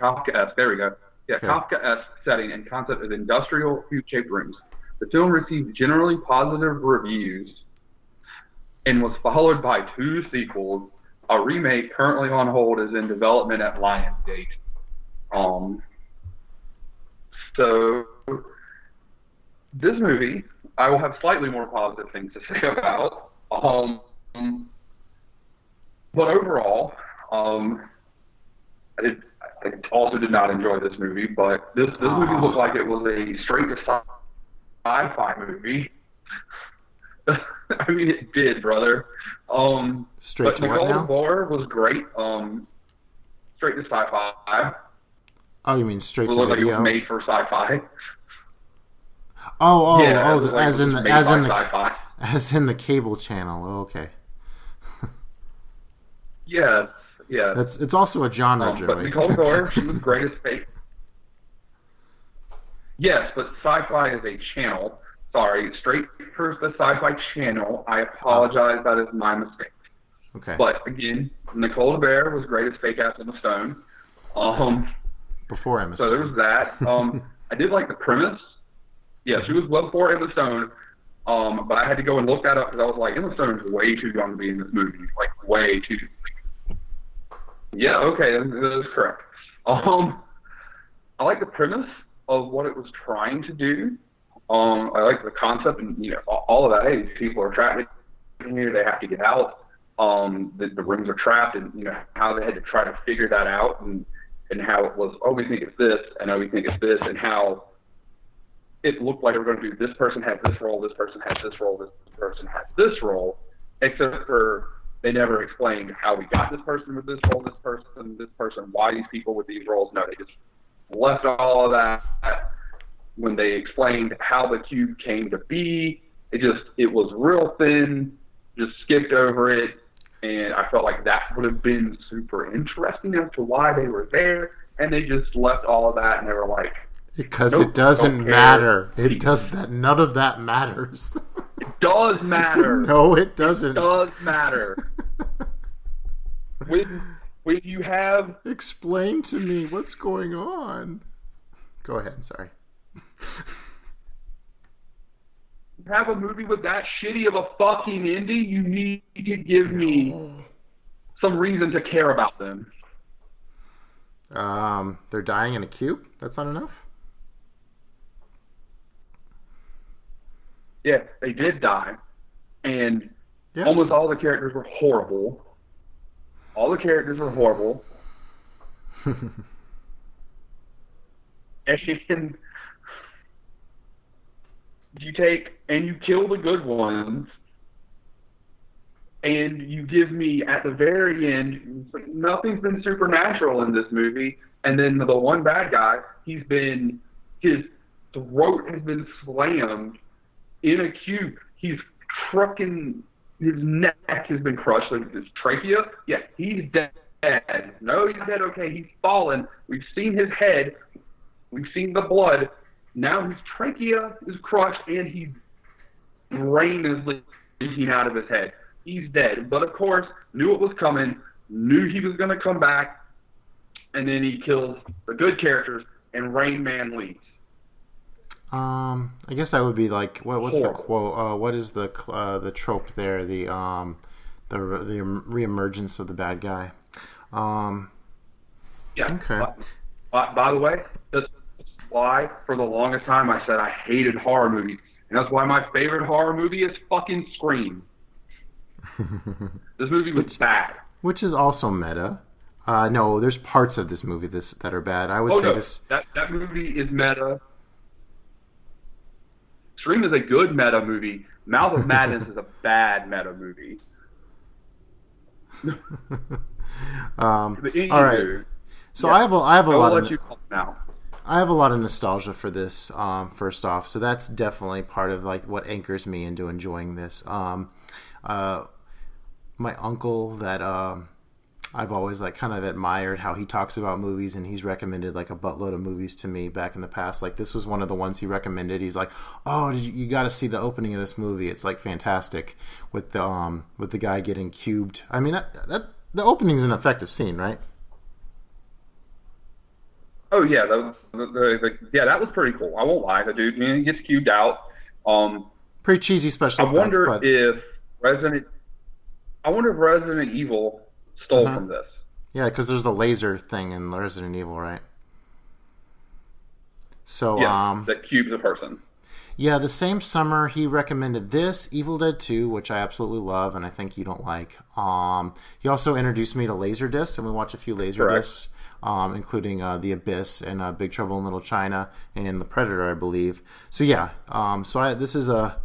Kafkaesque. There we go. Yeah, okay. Kafkaesque setting and concept of industrial cube-shaped rooms. The film received generally positive reviews and was followed by 2 sequels. A remake currently on hold is in development at Lionsgate. So this movie, I will have slightly more positive things to say about. But overall, I also did not enjoy this movie. But this movie looked like it was a straight to sci-fi movie. I mean, it did, brother. Straight to Nicole DeBoer was great. Straight to sci-fi. Oh, you mean straight to video? It was made for sci-fi. As in the cable channel. Oh, okay. Yeah. It's also a genre. But Nicole DeBoer, she was great as fake. Yes, but sci-fi is a channel. Sorry, straight for the sci-fi channel. I apologize. That is my mistake. Okay. But again, Nicole DeBoer was great as fake ass Emma Stone. Before Emma Stone. So there was that. I did like the premise. Yeah, she was well before Emma Stone. But I had to go and look that up because I was like, Emma Stone's way too young to be in this movie. Like way too. Yeah. Okay, that is correct. I like the premise of what it was trying to do. I like the concept and all of that. Hey, people are trapped in here; they have to get out. The rooms are trapped, and how they had to try to figure that out, and how it was. Oh, we think it's this, and oh, we think it's this, and how it looked like we're going to do. This person has this role. This person has this role. This person has this role, except for they never explained how we got this person with this role, this person, why these people with these roles. No, they just left all of that. When they explained how the cube came to be, it was real thin, just skipped over it. And I felt like that would have been super interesting as to why they were there. And they just left all of that, and they were like, because nope, it doesn't matter. It does that. None of that matters. It does matter. No, it doesn't. It does matter. When you have... Explain to me what's going on. Go ahead, sorry. You have a movie with that shitty of a fucking ending, you need to give me some reason to care about them. They're dying in a cube? That's not enough? Yeah, they did die. And almost all the characters were horrible. And you take and you kill the good ones, and you give me, at the very end, nothing's been supernatural in this movie, and then the one bad guy, his throat has been slammed in a cube. His neck has been crushed, like his trachea. Yeah, he's dead. No, he's dead, okay, he's fallen. We've seen his head. We've seen the blood. Now his trachea is crushed, and his brain is leaking out of his head. He's dead, but of course, knew it was coming, knew he was going to come back, and then he kills the good characters, and Rain Man leaves. I guess that would be like, what's the quote? What is the trope there? The reemergence of the bad guy. Yeah. Okay. By the way, that's why for the longest time I said I hated horror movies, and that's why my favorite horror movie is fucking Scream. This movie was bad, which is also meta. No, there's parts of this movie that are bad. I would say no. That movie is meta. Scream is a good meta movie. Mouth of Madness is a bad meta movie. All right. So yeah. I have a lot of nostalgia for this. First off, so that's definitely part of like what anchors me into enjoying this. My uncle that I've always like kind of admired how he talks about movies, and he's recommended like a buttload of movies to me back in the past. Like this was one of the ones he recommended. He's like, "Oh, you got to see the opening of this movie. It's like fantastic with the guy getting cubed." I mean that the opening's an effective scene, right? Oh yeah, that was pretty cool. I won't lie, the dude he gets cubed out. Pretty cheesy special effect. I wonder if Resident Evil stole from this. Yeah, because there's the laser thing in Resident Evil, right? So, yeah, that cubes a person. Yeah, the same summer he recommended this, Evil Dead 2, which I absolutely love, and I think you don't like. He also introduced me to Laserdiscs, and we watched a few Laserdiscs, including The Abyss and Big Trouble in Little China and The Predator, I believe. So yeah, this is a...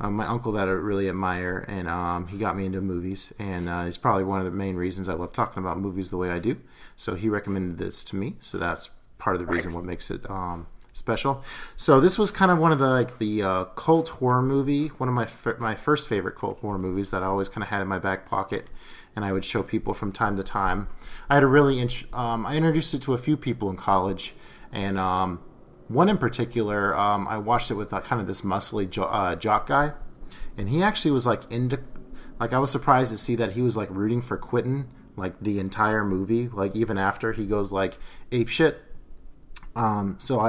my uncle that I really admire, and he got me into movies, and it's probably one of the main reasons I love talking about movies the way I do. So he recommended this to me, so that's part of the reason what makes it special. So this was kind of one of the cult horror movie, one of my first favorite cult horror movies that I always kind of had in my back pocket, and I would show people from time to time. I had a really I introduced it to a few people in college, and one in particular, I watched it with kind of this muscly jock guy, and he actually was like into, like I was surprised to see that he was like rooting for Quentin like the entire movie, like even after he goes like ape shit. So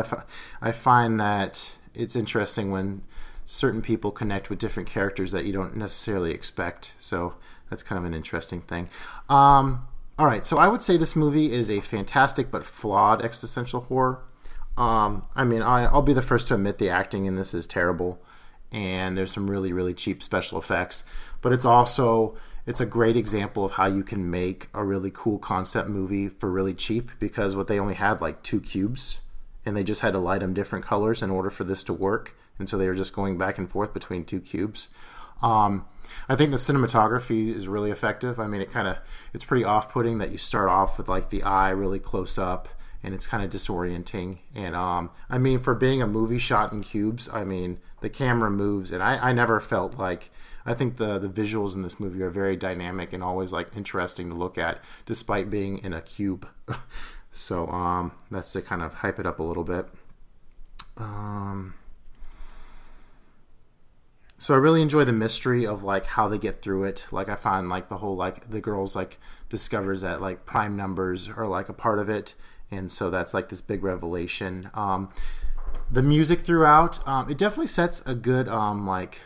I find that it's interesting when certain people connect with different characters that you don't necessarily expect. So that's kind of an interesting thing. All right, so I would say this movie is a fantastic but flawed existential horror. I mean, I'll be the first to admit the acting in this is terrible, and there's some really, really cheap special effects. But it's a great example of how you can make a really cool concept movie for really cheap, because what they only had like two cubes, and they just had to light them different colors in order for this to work. And so they were just going back and forth between two cubes. I think the cinematography is really effective. I mean, it's pretty off-putting that you start off with like the eye really close up, and it's kind of disorienting. And I mean, for being a movie shot in cubes, I mean, the camera moves, and I never felt like, I think the visuals in this movie are very dynamic and always like interesting to look at, despite being in a cube. So that's to kind of hype it up a little bit. So I really enjoy the mystery of like how they get through it. Like I find like the whole like the girls like discovers that like prime numbers are like a part of it, and so that's like this big revelation. The music throughout, it definitely sets a good like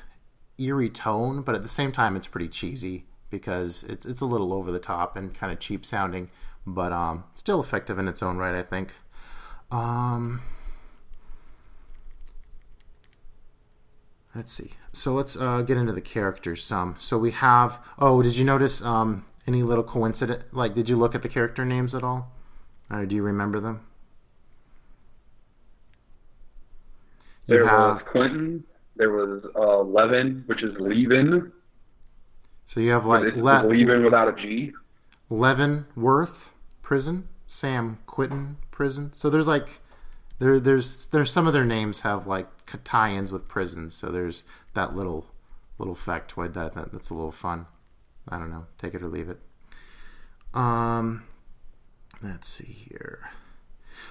eerie tone, but at the same time it's pretty cheesy because it's a little over the top and kind of cheap sounding, but still effective in its own right, I think. Let's see. So let's get into the characters some. So we have... Oh, did you notice any little coincidence? Like, did you look at the character names at all? Or do you remember them? There was Clinton. There was Levin, which is Levin. So you have like... Levin without a G. Levin Worth, prison. Sam Quinton, prison. So there's like... There's some of their names have like tie-ins with prisons, so there's that little factoid that's a little fun. I don't know, take it or leave it. Let's see here.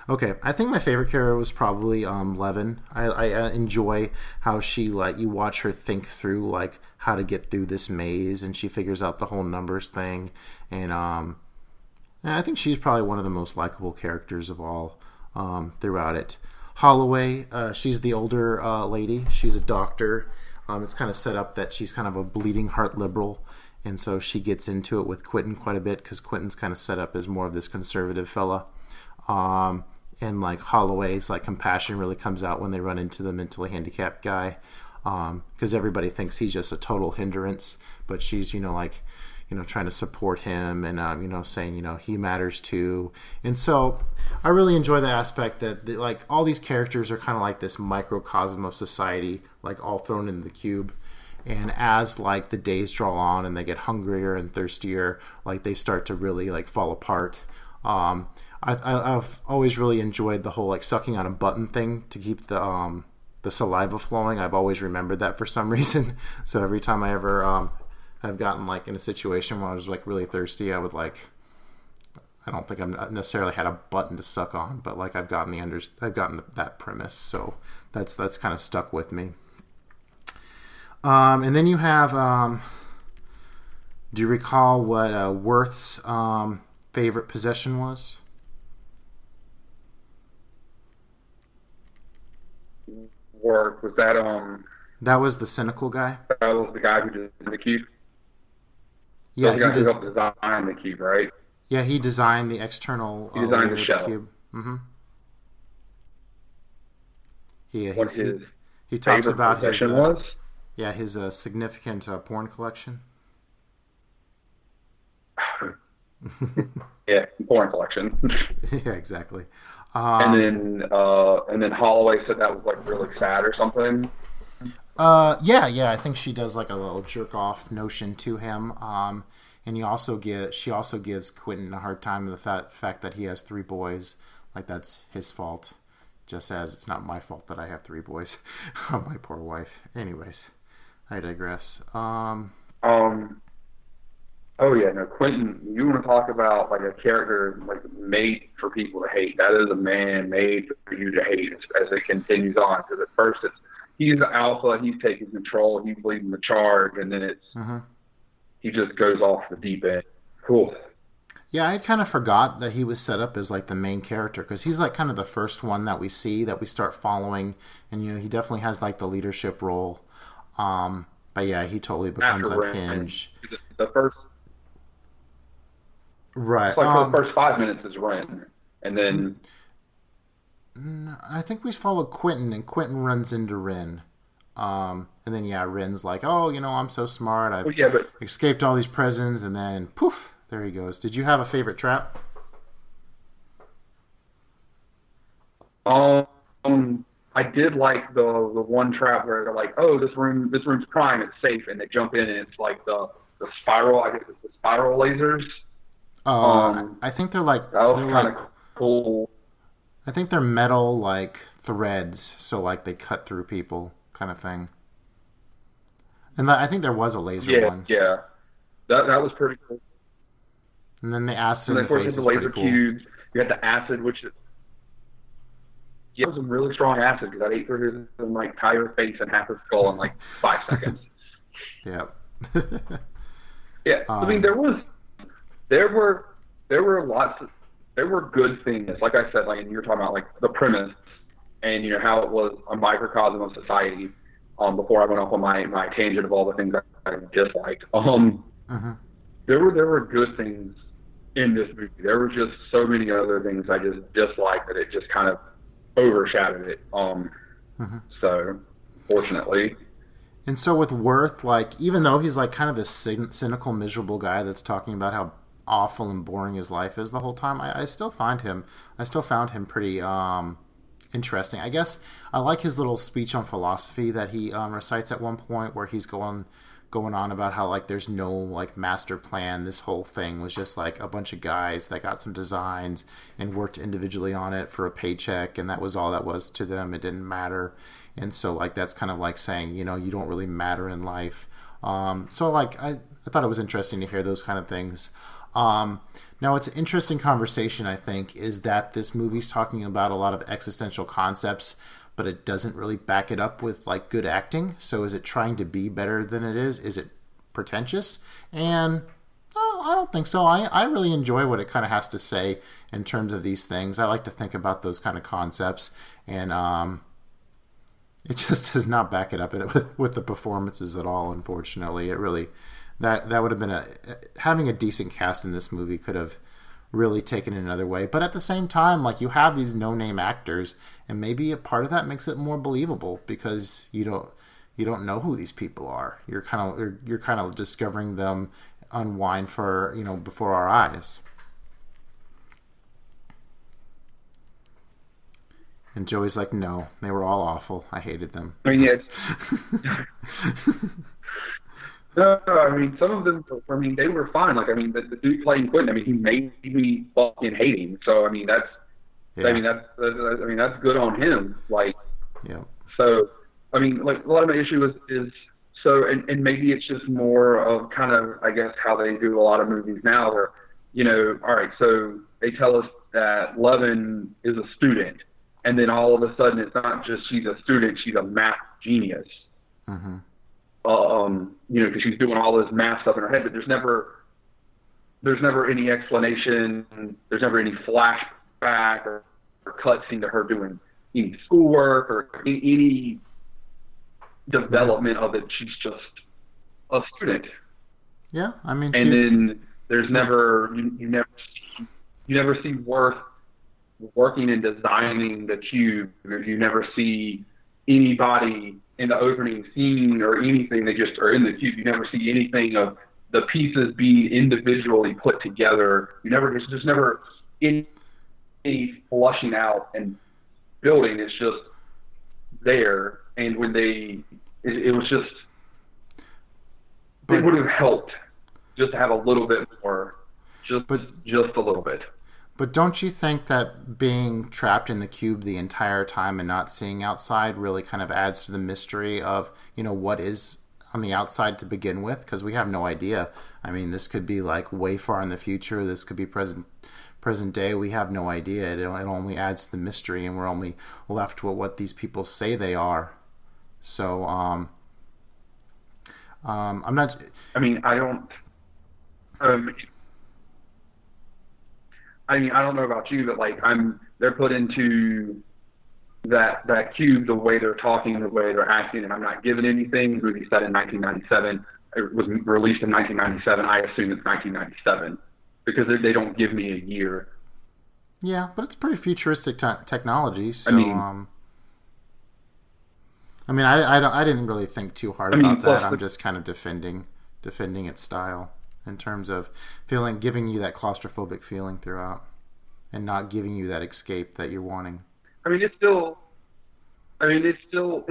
Okay, I think my favorite character was probably Levin. I enjoy how she like you watch her think through like how to get through this maze, and she figures out the whole numbers thing, and I think she's probably one of the most likable characters of all. Throughout it. Holloway, she's the older lady. She's a doctor. It's kind of set up that she's kind of a bleeding heart liberal, and so she gets into it with Quentin quite a bit because Quentin's kind of set up as more of this conservative fella. And like Holloway's like compassion really comes out when they run into the mentally handicapped guy, because everybody thinks he's just a total hindrance, but she's, you know, like, you know, trying to support him and, you know, saying, you know, he matters too. And so I really enjoy the aspect that like all these characters are kind of like this microcosm of society, like all thrown into the cube. And as like the days draw on and they get hungrier and thirstier, like they start to really like fall apart. I've always really enjoyed the whole like sucking on a button thing to keep the saliva flowing. I've always remembered that for some reason. So every time I ever... I've gotten like in a situation where I was like really thirsty, I would like, I don't think I've necessarily had a button to suck on, but like I've gotten that premise. So that's kind of stuck with me. And then you have, do you recall what Worth's favorite possession was? Worth, was that that was the cynical guy. That was the guy who did the key. Yeah, so he helped design the cube, right? Yeah, he designed the external. He designed the shell. Cube. Mm-hmm. Yeah, he talks about his. Was? Yeah, his significant porn collection. Yeah, porn collection. Yeah, exactly. And then Holloway said that was like really sad or something. Yeah, I think she does like a little jerk off notion to him. And she also gives Quentin a hard time with the fact that he has 3 boys. Like that's his fault, just as it's not my fault that I have 3 boys. My poor wife. Anyways, I digress. Oh yeah, no, Quentin, you want to talk about like a character like made for people to hate. That is a man made for you to hate as it continues on, because at first it's he's the alpha, he's taking control, he's leading the charge, and then it's he just goes off the deep end. Cool. Yeah, I kind of forgot that he was set up as like the main character, because he's like kind of the first one that we see, that we start following, and you know, he definitely has like the leadership role. But yeah, he totally becomes a hinge. The first... Right. It's like the first 5 minutes is Ren, and then... I think we follow Quentin, and Quentin runs into Ren. And then, yeah, Ren's like, oh, you know, I'm so smart. I've escaped all these prisons. And then, poof, there he goes. Did you have a favorite trap? I did like the one trap where they're like, oh, this room's prime, it's safe, and they jump in and it's like the spiral, I guess it's the spiral lasers. I think they're like, that was kind of cool. I think they're metal like threads, so like they cut through people kind of thing. And I think there was a laser one. Yeah, that was pretty cool. And then the acid in the face is pretty cool. Cubes. You had the acid, which is... Yeah, it was some really strong acid, because I ate through his entire face and half his skull in 5 seconds. Yeah. Yeah, I mean, there were lots of... There were good things. Like I said, and you were talking about, the premise, and, how it was a microcosm of society, before I went off on my tangent of all the things I disliked. There were good things in this movie. There were just so many other things I just disliked that it just kind of overshadowed it. So, fortunately. And so with Wirth, even though he's kind of this cynical, miserable guy that's talking about how awful and boring his life is the whole time, I still found him pretty interesting. I guess I like his little speech on philosophy that he recites at one point, where he's going on about how there's no master plan. This whole thing was just a bunch of guys that got some designs and worked individually on it for a paycheck, and that was all that was to them. It didn't matter. And so that's kind of saying, you don't really matter in life. So I thought it was interesting to hear those kind of things. Now, it's an interesting conversation, I think, is that this movie's talking about a lot of existential concepts, but it doesn't really back it up with good acting. So is it trying to be better than it is? Is it pretentious? And no, I don't think so. I really enjoy what it kind of has to say in terms of these things. I like to think about those kind of concepts, and it just does not back it up with the performances at all, unfortunately. It really... That would have been having a decent cast in this movie could have really taken it another way. But at the same time, you have these no-name actors, and maybe a part of that makes it more believable, because you don't know who these people are. You're kind of discovering them unwind for before our eyes. And Joey's like, no, they were all awful. I hated them. I mean, yes. No, I mean, some of them, they were fine. The dude playing Quentin, he made me fucking hate him. So, that's good on him. Yeah. So, a lot of my issue is so, and maybe it's just more of kind of, I guess, how they do a lot of movies now where, all right, so they tell us that Levin is a student, and then all of a sudden it's not just she's a student, she's a math genius. Mm-hmm. Because she's doing all this math stuff in her head, but there's never any explanation, there's never any flashback or cutscene to her doing any schoolwork or any development of it. She's just a student. Yeah, and then there's never you never see Wirth working and designing the cube. You never see anybody in the opening scene or anything. They just are in the cube. You never see anything of the pieces being individually put together. You never, there's never any flushing out and building. It's just there. And when it was just, it would have helped just to have a little bit more, just a little bit. But don't you think that being trapped in the cube the entire time and not seeing outside really kind of adds to the mystery of, what is on the outside to begin with? Because we have no idea. This could be way far in the future. This could be present day. We have no idea. It only adds to the mystery, and we're only left with what these people say they are. So, I'm not... I don't... I don't know about you, but they're put into that cube the way they're talking, the way they're acting, and I'm not given anything. The movie set in 1997. It was released in 1997. I assume it's 1997 because they don't give me a year. Yeah, but it's pretty futuristic technology. So, I didn't really think too hard about that. I'm just kind of defending its style, in terms of giving you that claustrophobic feeling throughout and not giving you that escape that you're wanting. It's still, I mean, it still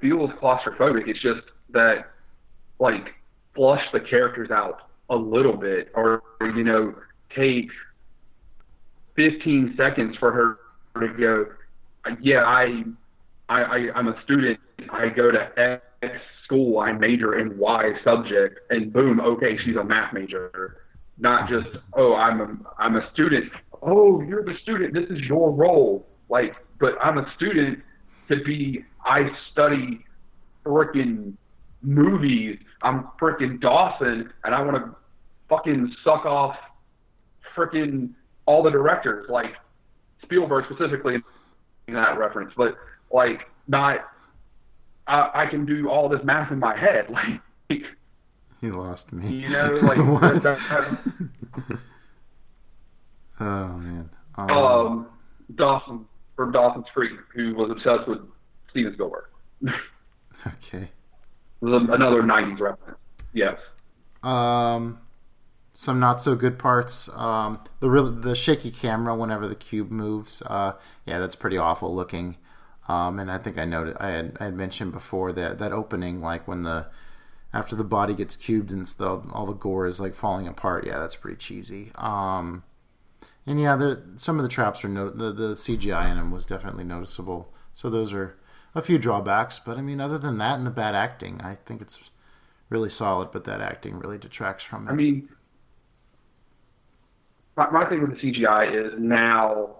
feels claustrophobic. It's just that, like, flush the characters out a little bit, or, you know, take 15 seconds for her to go, yeah, I'm a student. I go to X school. I major in Y subject, and boom, okay, she's a math major. Not just, oh, I'm a student. Oh, you're the student. This is your role. Like, but I'm a student to be. I study frickin' movies. I'm frickin' Dawson, and I want to fucking suck off frickin' all the directors, like Spielberg specifically in that reference. But like, not. I can do all this math in my head. Like, he lost me. You know, like that, oh man. Dawson from Dawson's Creek, who was obsessed with Steven Spielberg. Okay. Another 90s reference. Yes. Some not so good parts. The shaky camera whenever the cube moves. Yeah, that's pretty awful looking. And I think I noted I had mentioned before that opening, like when after the body gets cubed and all the gore is like falling apart. Yeah, that's pretty cheesy. And yeah, some of the traps are the CGI in them was definitely noticeable. So those are a few drawbacks, but I mean, other than that and the bad acting, I think it's really solid. But that acting really detracts from it. I mean, my thing with the CGI is now,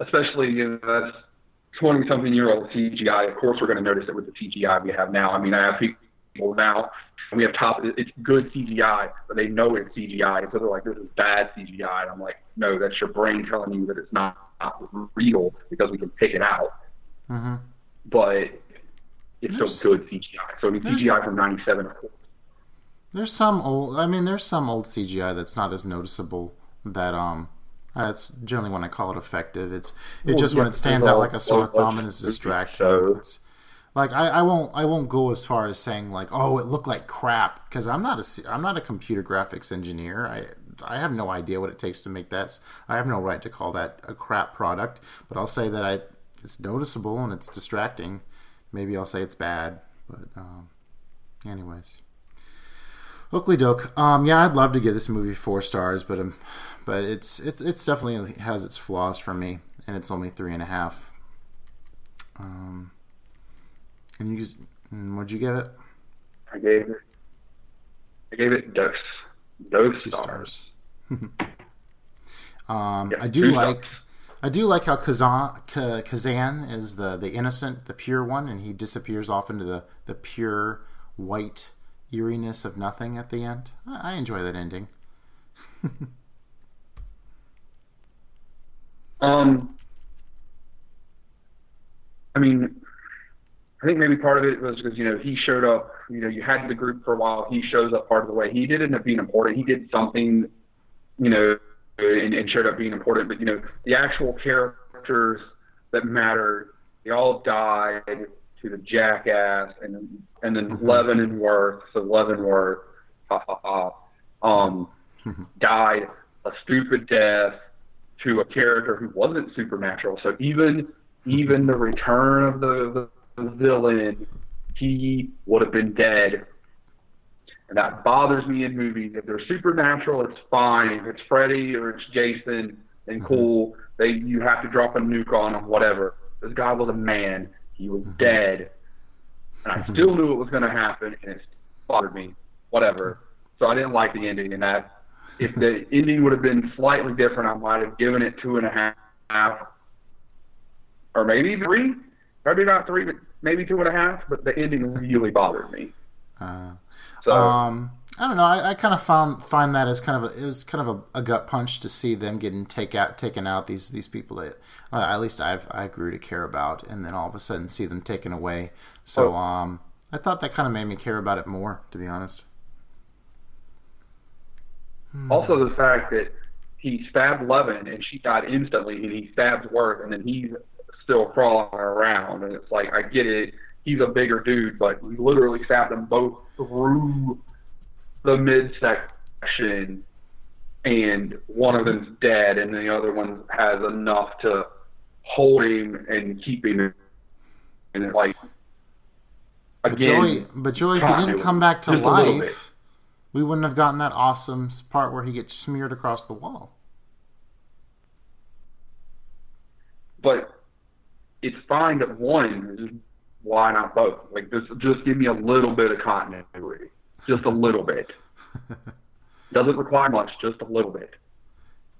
especially in the 20-something-year-old CGI. Of course, we're going to notice it with the CGI we have now. I mean, I have people now. And we have it's good CGI, but they know it's CGI. And so they're like, this is bad CGI. And I'm like, no, that's your brain telling you that it's not real because we can pick it out. Mm-hmm. But it's still good CGI. So I mean, CGI from 97, of course. There's some old CGI that's not as noticeable that, that's generally when I call it effective. When it stands out like a sore thumb and is distracting. It's, like I won't go as far as saying like, oh, it looked like crap, because I'm not a computer graphics engineer. I have no idea what it takes to make that. I have no right to call that a crap product, but I'll say that it's noticeable and it's distracting. Maybe I'll say it's bad, but anyways. Oakley doke. Yeah, I'd love to give this movie 4 stars, but it's definitely has its flaws for me, and it's only 3.5. And you just, what'd you give it? I gave it those 2 stars. Yeah, I do like how Kazan is the innocent, the pure one, and he disappears off into the pure white eeriness of nothing at the end. I enjoy that ending. I mean, I think maybe part of it was because, you know, he showed up, you know, you had the group for a while. He shows up part of the way. He did end up being important. He did something, you know, and showed up being important. But, you know, the actual characters that mattered, they all died to the jackass and then mm-hmm. Leavenworth. So Leavenworth, ha, ha, ha, died a stupid death to a character who wasn't supernatural. So even the return of the villain, he would have been dead. And that bothers me in movies. If they're supernatural, it's fine. If it's Freddy or it's Jason, then cool. You have to drop a nuke on them, whatever. This guy was a man. He was dead. And I still knew it was going to happen, and it bothered me. Whatever. So I didn't like the ending. And that, if the ending would have been slightly different, I might have given it 2.5. Or maybe 3. Maybe not 3, but maybe 2.5. But the ending really bothered me. I don't know. I kind of find that as kind of a gut punch to see them getting taken out these people that at least I grew to care about, and then all of a sudden see them taken away. So I thought that kind of made me care about it more, to be honest. Also, the fact that he stabbed Levin and she died instantly, and he stabs Worth, and then he's still crawling around, and it's like, I get it, he's a bigger dude, but we literally stabbed them both through the midsection, and one of them's dead, and the other one has enough to hold him and keep him and it's like, again, but Joey, if he didn't come back to life, we wouldn't have gotten that awesome part where he gets smeared across the wall. But it's fine that one, why not both? Like, just give me a little bit of continuity. Just a little bit. Doesn't require much, just a little bit.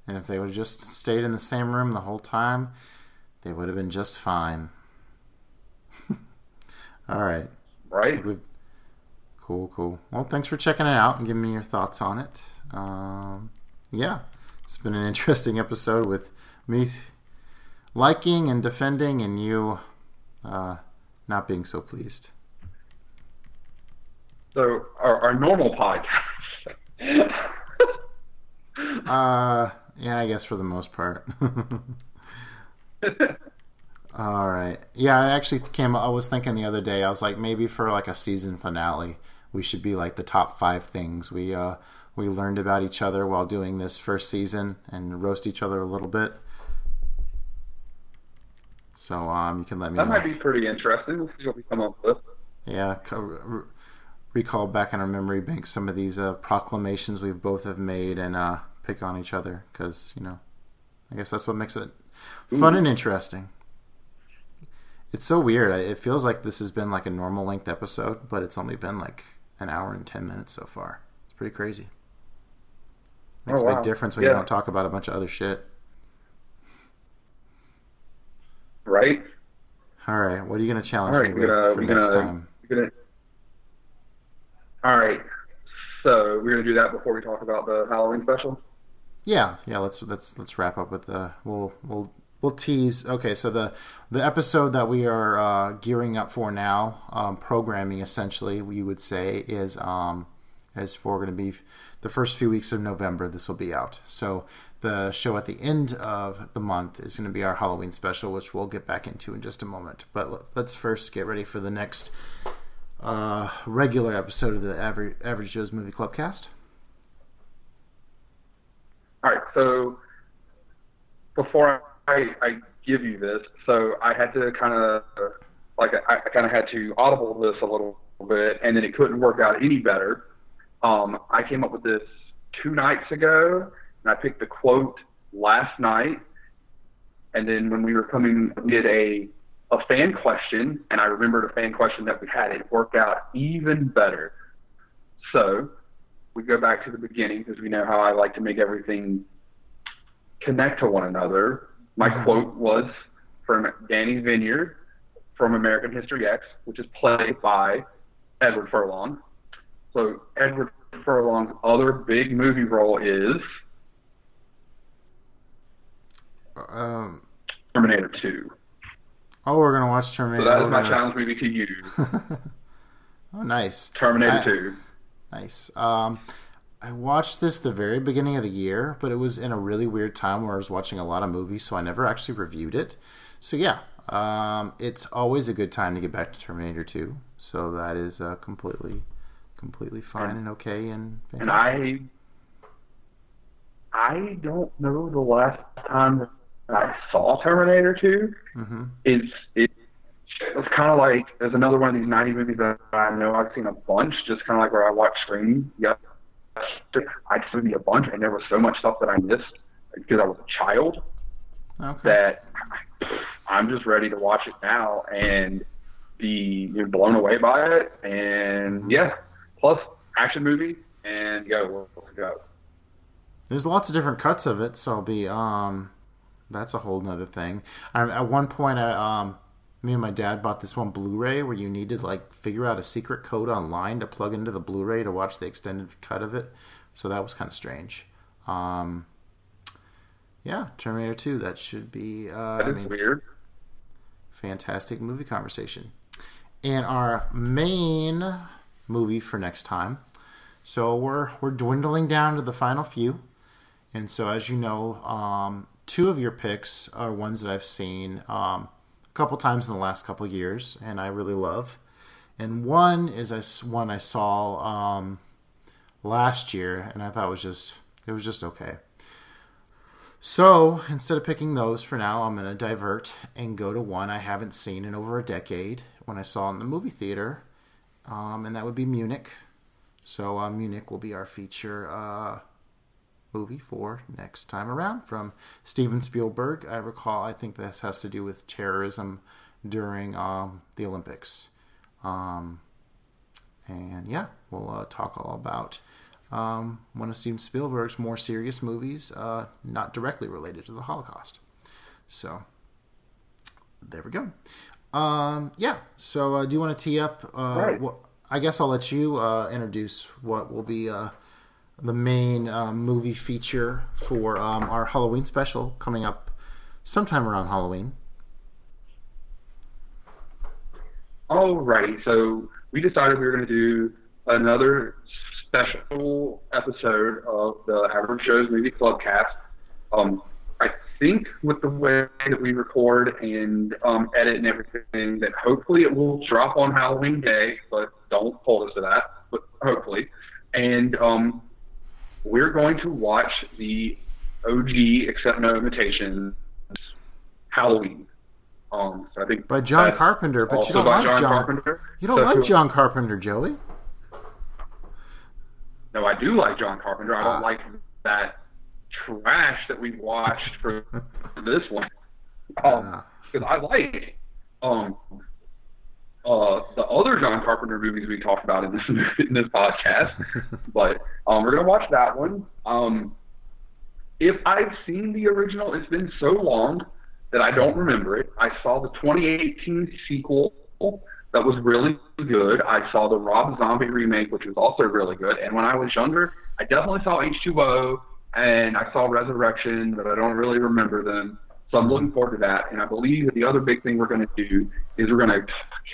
And if they would have just stayed in the same room the whole time, they would have been just fine. All right. Right. Cool. Well, thanks for checking it out and giving me your thoughts on it. Yeah, it's been an interesting episode with me liking and defending and you not being so pleased. So, our normal podcast. Yeah, I guess for the most part. All right. Yeah, I was thinking the other day, I was like, maybe for like a season finale, we should be like the top 5 things we learned about each other while doing this first season and roast each other a little bit. So you can let me know. That might be pretty interesting. We'll see what we come up with. Yeah, recall back in our memory bank some of these proclamations we both have made and pick on each other because, you know, I guess that's what makes it fun and interesting. It's so weird. It feels like this has been like a normal length episode, but it's only been like an hour and 10 minutes so far. It's pretty crazy. Makes a big difference when you don't talk about a bunch of other shit. Right? All right. What are you going to challenge me with for next time? All right. So we're going to do that before we talk about the Halloween special? Yeah. Let's wrap up with the... We'll tease. Okay, so the episode that we are gearing up for now, programming essentially, we would say, is going to be the first few weeks of November. This will be out. So the show at the end of the month is going to be our Halloween special, which we'll get back into in just a moment. But let's first get ready for the next regular episode of the Average Joe's Movie Clubcast. All right, so before I give you this, so I had to kind of had to audible this a little bit, and then it couldn't work out any better. I came up with this 2 nights ago, and I picked the quote last night, and then when we were coming, we did a fan question, and I remembered a fan question that we had. It worked out even better. So we go back to the beginning, because we know how I like to make everything connect to one another. My quote was from Danny Vineyard from American History X, which is played by Edward Furlong. So Edward Furlong's other big movie role is Terminator 2. Oh, we're going to watch Terminator. So that is my challenge movie to you. Oh, nice. Terminator 2. Nice. I watched this the very beginning of the year, but it was in a really weird time where I was watching a lot of movies, so I never actually reviewed it. So yeah, it's always a good time to get back to Terminator 2. So that is completely fine and okay and fantastic. And I don't know the last time I saw Terminator 2. Mm-hmm. It's kind of like, there's another one of these 90 movies that I know I've seen a bunch, just kind of like where I watch Scream. Yep. I just moved a bunch, and there was so much stuff that I missed because I was a child that I'm just ready to watch it now and be blown away by it. And yeah, plus action movie and go. There's lots of different cuts of it, so I'll be that's a whole nother thing. At one point, me and my dad bought this one Blu-ray where you needed to figure out a secret code online to plug into the Blu-ray to watch the extended cut of it. So that was kind of strange. Yeah, Terminator 2. That should be weird. Fantastic movie conversation. And our main movie for next time. So we're dwindling down to the final few. And so as you know, 2 of your picks are ones that I've seen couple times in the last couple years and I really love, and one is one I saw last year and I thought it was just okay. So instead of picking those for now, I'm going to divert and go to one I haven't seen in over a decade when I saw it in the movie theater, and that would be Munich. So Munich will be our feature movie for next time around from Steven Spielberg. I recall, I think this has to do with terrorism during the Olympics. And yeah, we'll talk all about one of Steven Spielberg's more serious movies, not directly related to the Holocaust. So there we go. Yeah. So do you want to tee up? Right. I guess I'll let you introduce what will be the main movie feature for our Halloween special coming up sometime around Halloween. Alrighty, so we decided we were going to do another special episode of the Average Joe's Movie Clubcast. I think with the way that we record and edit and everything, that hopefully it will drop on Halloween Day, but don't hold us to that, but hopefully. And we're going to watch the OG, Accept No Invitations, Halloween. So I think by John Carpenter, but you don't like John Carpenter. You don't like John Carpenter, Joey. No, I do like John Carpenter. I don't like that trash that we watched for this one. Because I like the other John Carpenter movies we talked about in this podcast. But we're gonna watch that one. If I've seen the original, it's been so long that I don't remember it. I saw the 2018 sequel that was really good. I saw the Rob Zombie remake, which was also really good. And when I was younger, I definitely saw H2O and I saw Resurrection, but I don't really remember them. So I'm looking forward to that. And I believe that the other big thing we're going to do is we're going to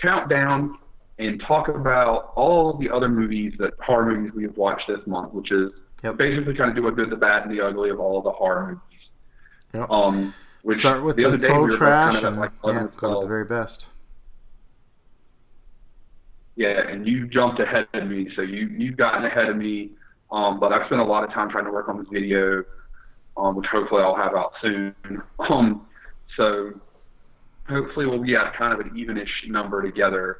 count down and talk about all the other movies, that horror movies we have watched this month, which is basically kind of do a good, the bad, and the ugly of all the horror movies. Yep. Which start with the total trash kind of and go with the very best. Yeah, and you jumped ahead of me, so you've gotten ahead of me. But I've spent a lot of time trying to work on this video, which hopefully I'll have out soon. So hopefully we'll be at kind of an evenish number together.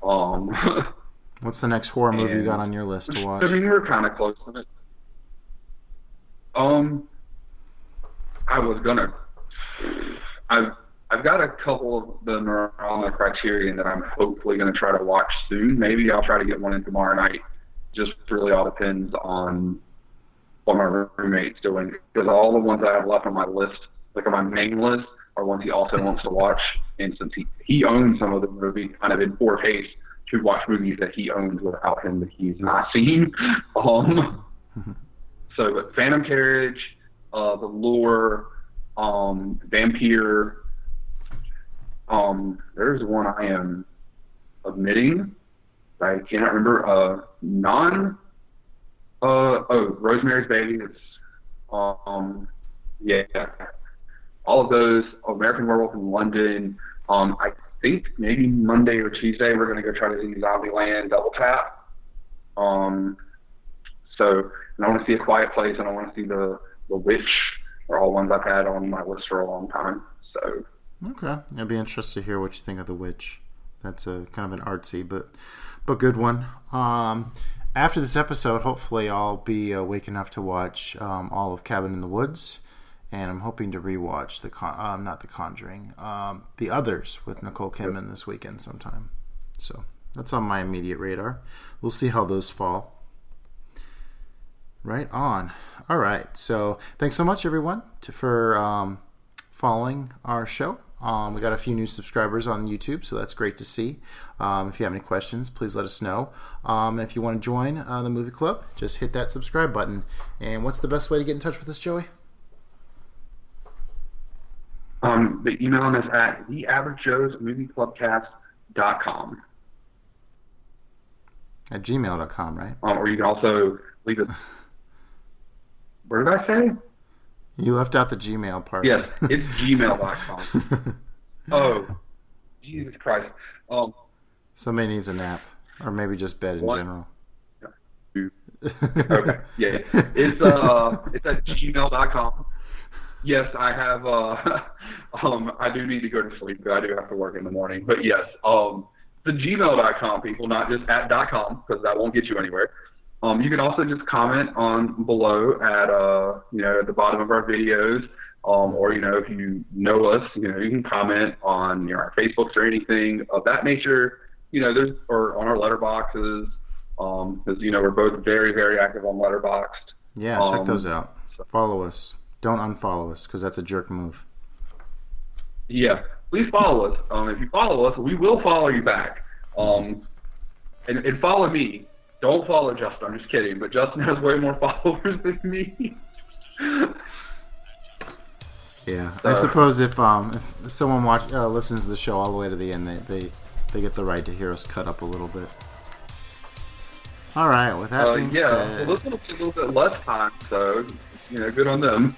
What's the next horror movie you got on your list to watch? I mean, we're kind of close to it. I've got a couple of them on the Criterion that I'm hopefully going to try to watch soon. Maybe I'll try to get one in tomorrow night. Just really all depends on what my roommate's doing. Because all the ones I have left on my list, like on my main list, are ones he also wants to watch. And since he owns some of the movie, kind of in poor taste to watch movies that he owns without him that he's not seen. So, but Phantom Carriage, The Lure, Vampire. There's one I am omitting. I cannot remember. Rosemary's Baby. It's all of those. American Werewolf in London. I think maybe Monday or Tuesday we're gonna go try to do Zombieland Double Tap. And I want to see A Quiet Place, and I want to see The Witch. Are all ones I've had on my list for a long time. So okay, I'd be interested to hear what you think of The Witch. That's a kind of an artsy but good one. After this episode, hopefully I'll be awake enough to watch all of Cabin in the Woods, and I'm hoping to rewatch not The Conjuring, The Others with Nicole Kidman this weekend sometime. So that's on my immediate radar. We'll see how those fall. Right on. All right. So thanks so much, everyone, for following our show. We got a few new subscribers on YouTube, so that's great to see. If you have any questions, please let us know. And if you want to join the movie club, just hit that subscribe button. And what's the best way to get in touch with us, Joey? The email is at theaveragejoesmovieclubcast.com. At gmail.com, right? Or you can also leave it. What did I say? You left out the Gmail part. Yes, it's gmail.com. Oh, Jesus Christ. Somebody needs a nap, or maybe just bed in general. Okay, yeah. It's at gmail.com. Yes, I have, I do need to go to sleep, but I do have to work in the morning. But yes, the gmail.com people, not just at .com, because that won't get you anywhere. You can also just comment on below at, you know, at the bottom of our videos. Or, you know, if you know us, you know, you can comment on, you know, our Facebooks or anything of that nature, you know, there's, or on our Letterboxes, because, you know, we're both very, very active on Letterboxd. Yeah, check those out. Follow us. Don't unfollow us, because that's a jerk move. Yeah, please follow us. If you follow us, we will follow you back. And follow me. Don't follow Justin. I'm just kidding. But Justin has way more followers than me. Yeah, I suppose if someone listens to the show all the way to the end, they get the right to hear us cut up a little bit. All right, with that being said, well, this will be a little bit less time, so you know, good on them.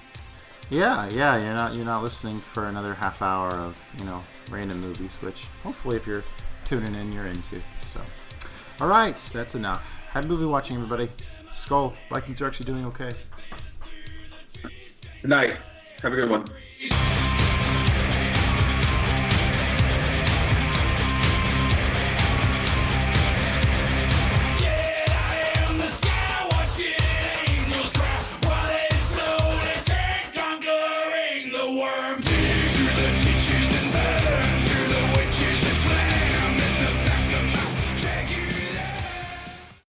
Yeah, you're not listening for another half hour of, you know, random movies, which hopefully if you're tuning in, you're into. So, all right, that's enough. Happy movie watching, everybody. Skull, Vikings are actually doing okay. Good night. Have a good one.